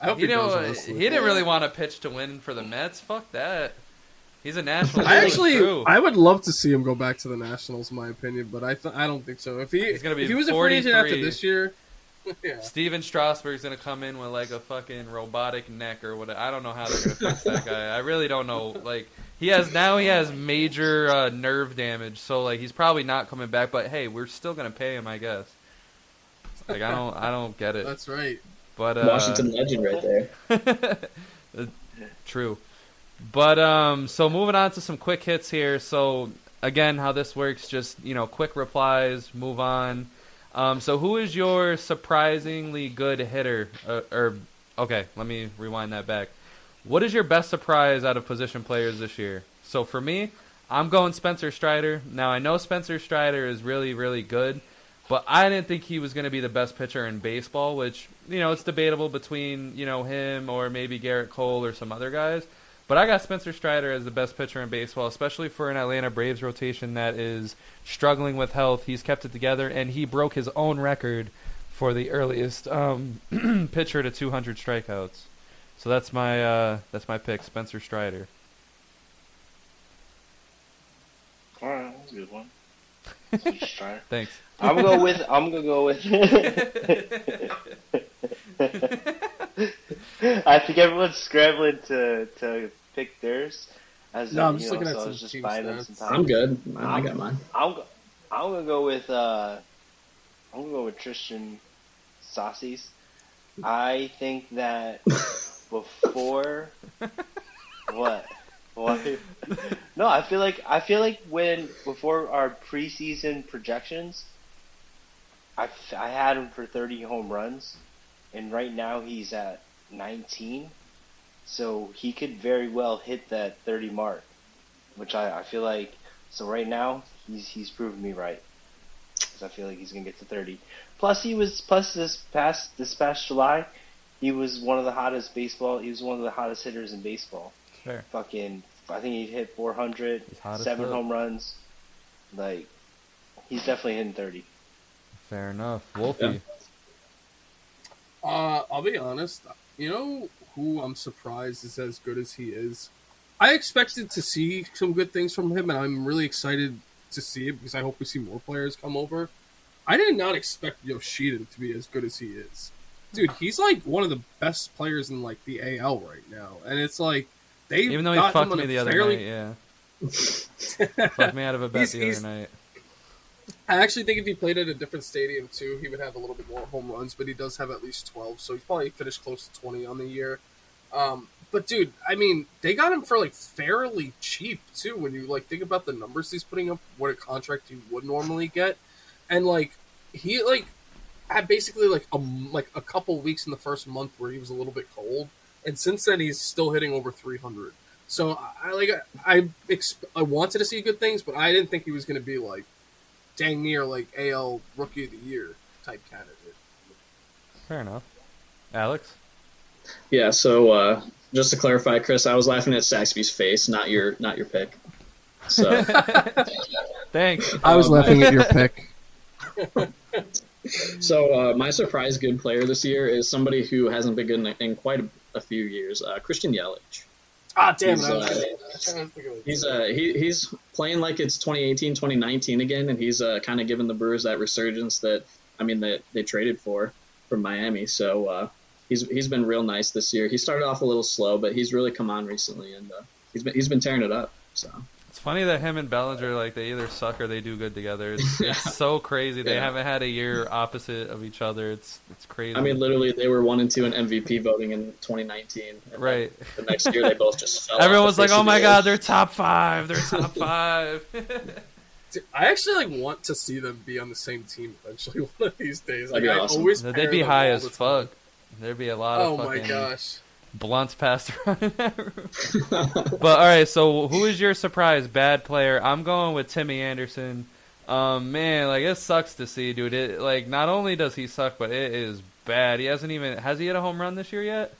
I hope he does. He didn't really want to pitch to win for the Mets. Fuck that. He's a National. I would love to see him go back to the Nationals, in my opinion, but I don't think so. If he was a free agent after this year, yeah. Steven Strasburg's gonna come in with like a fucking robotic neck or whatever. I don't know how they're gonna fix that guy. I really don't know. Like, he has major nerve damage, so like he's probably not coming back. But hey, we're still gonna pay him, I guess. Like, I don't get it. That's right. But Washington legend right there. True. But so moving on to some quick hits here. So again, how this works, just, you know, quick replies, move on. So who is your surprisingly good hitter? Okay, let me rewind that back. What is your best surprise out of position players this year? So for me, I'm going Spencer Strider. Now I know Spencer Strider is really, really good, but I didn't think he was going to be the best pitcher in baseball, which, you know, it's debatable between, you know, him or maybe Garrett Cole or some other guys. But I got Spencer Strider as the best pitcher in baseball, especially for an Atlanta Braves rotation that is struggling with health. He's kept it together, and he broke his own record for the earliest pitcher to 200 strikeouts. So that's my pick, Spencer Strider. All right, that's a good one. Spencer Strider. Thanks. I'm gonna go with. I think everyone's scrambling to pick theirs. I'm good. I got mine. I'm gonna go with Tristan Saucies. I think that before what? No, I feel like when before our preseason projections, I had him for 30 home runs, and right now he's at 19, so he could very well hit that 30 mark, which I feel like. So right now he's proven me right, because I feel like he's gonna get to 30. Plus this past July, he was one of the hottest baseball. He was one of the hottest hitters in baseball. Sure. Fucking, I think he hit 400, 7 home runs. Like, he's definitely hitting 30. Fair enough, Wolfie. Yeah. I'll be honest. You know who I'm surprised is as good as he is? I expected to see some good things from him, and I'm really excited to see it because I hope we see more players come over. I did not expect Yoshida to be as good as he is. Dude, he's like one of the best players in like the AL right now, and it's like they even though he fucked me the other night, yeah. Fucked me out of a bet the other night. I actually think if he played at a different stadium, too, he would have a little bit more home runs, but he does have at least 12, so he's probably finished close to 20 on the year. But, dude, I mean, they got him for, like, fairly cheap, too, when you, like, think about the numbers he's putting up, what a contract you would normally get. And, like, he, like, had basically, like a couple weeks in the first month where he was a little bit cold. And since then, he's still hitting over 300. So, I wanted to see good things, but I didn't think he was going to be, like, dang near, like, AL Rookie of the Year type candidate. Fair enough. Alex? Yeah, so, just to clarify, Chris, I was laughing at Saxby's face, not your pick. So, thanks. I was laughing at your pick. So my surprise good player this year is somebody who hasn't been good in quite a few years, Christian Yelich. Ah, damn! He's playing like it's 2018, 2019 again, and he's kind of given the Brewers that resurgence that they traded for from Miami. So. He's been real nice this year. He started off a little slow, but he's really come on recently, and he's been tearing it up. So it's funny that him and Bellinger, like, they either suck or they do good together. It's so crazy. They haven't had a year opposite of each other. It's crazy. I mean, literally, they were 1-2 in MVP voting in 2019. And right. The next year, they both just fell. Everyone was like, "Oh my God, they're top five. They're top five." Dude, I actually want to see them be on the same team eventually one of these days. Like, I awesome. Always they'd be high as fuck. There'd be a lot of fucking blunts passed around in that room. But, all right, so who is your surprise bad player? I'm going with Timmy Anderson. Man, like, it sucks to see, dude. It, like, not only does he suck, but it is bad. He hasn't even – has he hit a home run this year yet?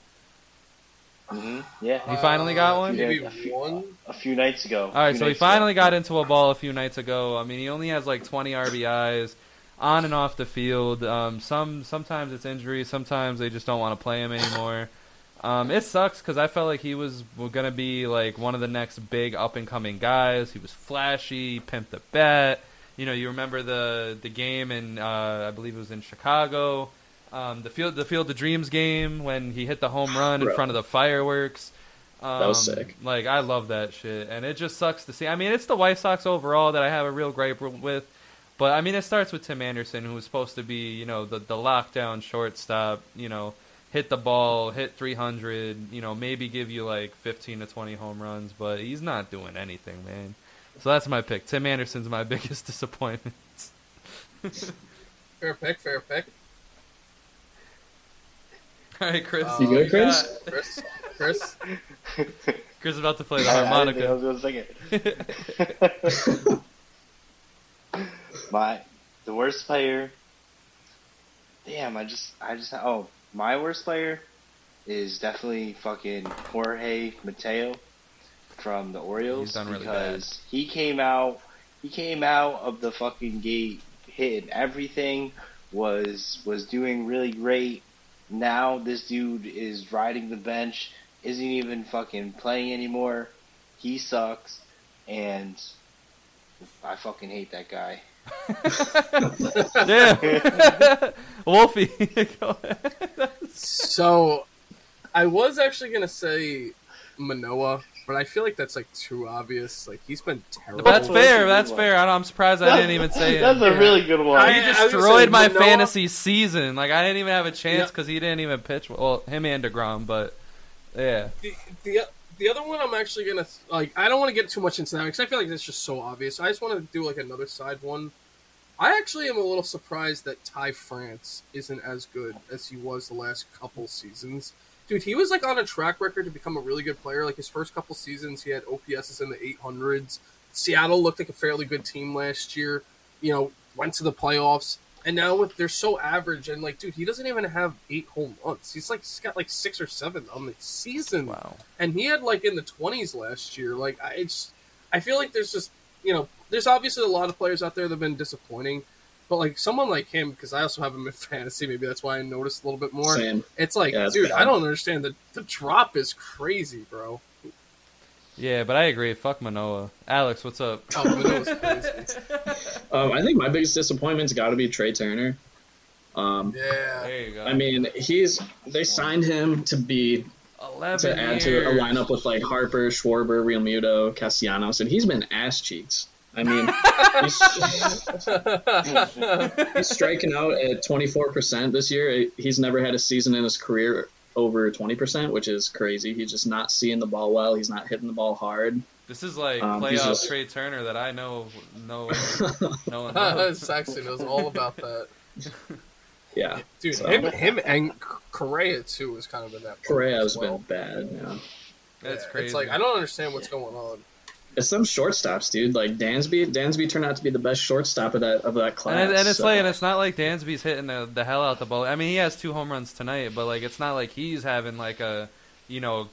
Mm-hmm. Yeah. He finally got one? Maybe one. A few nights ago. All right, so he finally got into a ball a few nights ago. I mean, he only has, like, 20 RBIs. On and off the field. Sometimes it's injuries. Sometimes they just don't want to play him anymore. It sucks because I felt like he was going to be like one of the next big up-and-coming guys. He was flashy, pimped the bat. You know, you remember the game in, I believe it was in Chicago, the Field of Dreams game when he hit the home run in front of the fireworks. That was sick. Like, I love that shit. And it just sucks to see. I mean, it's the White Sox overall that I have a real gripe with. But, I mean, it starts with Tim Anderson, who was supposed to be, you know, the lockdown shortstop, you know, hit the ball, hit 300, you know, maybe give you, like, 15 to 20 home runs. But he's not doing anything, man. So that's my pick. Tim Anderson's my biggest disappointment. Fair pick. All right, Chris. You good, Chris? Chris is about to play the harmonica. I was going to sing it. The worst player. Damn, my worst player is definitely fucking Jorge Mateo from the Orioles. He's done really because bad. He came out of the fucking gate hitting everything, was doing really great. Now this dude is riding the bench, isn't even fucking playing anymore. He sucks, and I fucking hate that guy. Yeah. Wolfie, go ahead. So I was actually gonna say Manoah, but I feel like that's like too obvious. Like, he's been terrible. That's fair. I'm surprised I didn't even say it. That's a really good one. He destroyed my fantasy season. Like, I didn't even have a chance because he didn't even pitch well, him and DeGrom. But yeah, the other one I'm actually going to, like, I don't want to get too much into that because I feel like that's just so obvious. I just want to do, like, another side one. I actually am a little surprised that Ty France isn't as good as he was the last couple seasons. Dude, he was, like, on a track record to become a really good player. Like, his first couple seasons, he had OPSs in the 800s. Seattle looked like a fairly good team last year. You know, went to the playoffs. And now they're so average. And, like, dude, he doesn't even have 8 home runs. He's got, like, 6 or 7 on the season. Wow. And he had, like, in the 20s last year. Like, I feel like there's just, you know, there's obviously a lot of players out there that have been disappointing. But, like, someone like him, because I also have him in fantasy, maybe that's why I noticed a little bit more. Same. It's like, yeah, dude, bad. I don't understand. The drop is crazy, bro. Yeah, but I agree. Fuck Manoah. Alex, what's up? Oh, Manoah's crazy. I think my biggest disappointment's got to be Trey Turner. Yeah. There you go. I mean, they signed him to be 11 years. To a lineup with like Harper, Schwarber, Realmuto, Castellanos, and he's been ass cheeks. I mean, he's striking out at 24% this year. He's never had a season in his career over 20%, which is crazy. He's just not seeing the ball well. He's not hitting the ball hard. This is like playoff Trey Turner that I know. No one knows. Saxby knows all about that. Yeah, dude, so. him, and Correa too was kind of in that. Correa's been bad. Yeah, that's crazy. It's like I don't understand what's going on. It's some shortstops, dude. Like Dansby turned out to be the best shortstop of that class. And it's not like Dansby's hitting the hell out the ball. I mean, he has 2 home runs tonight, but like it's not like he's having like a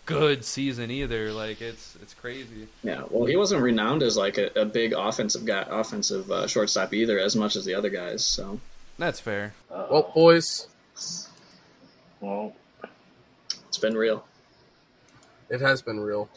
good season either. Like it's crazy. Yeah, well, he wasn't renowned as like a big offensive shortstop either, as much as the other guys. So that's fair. Well, boys. Well, it's been real. It has been real.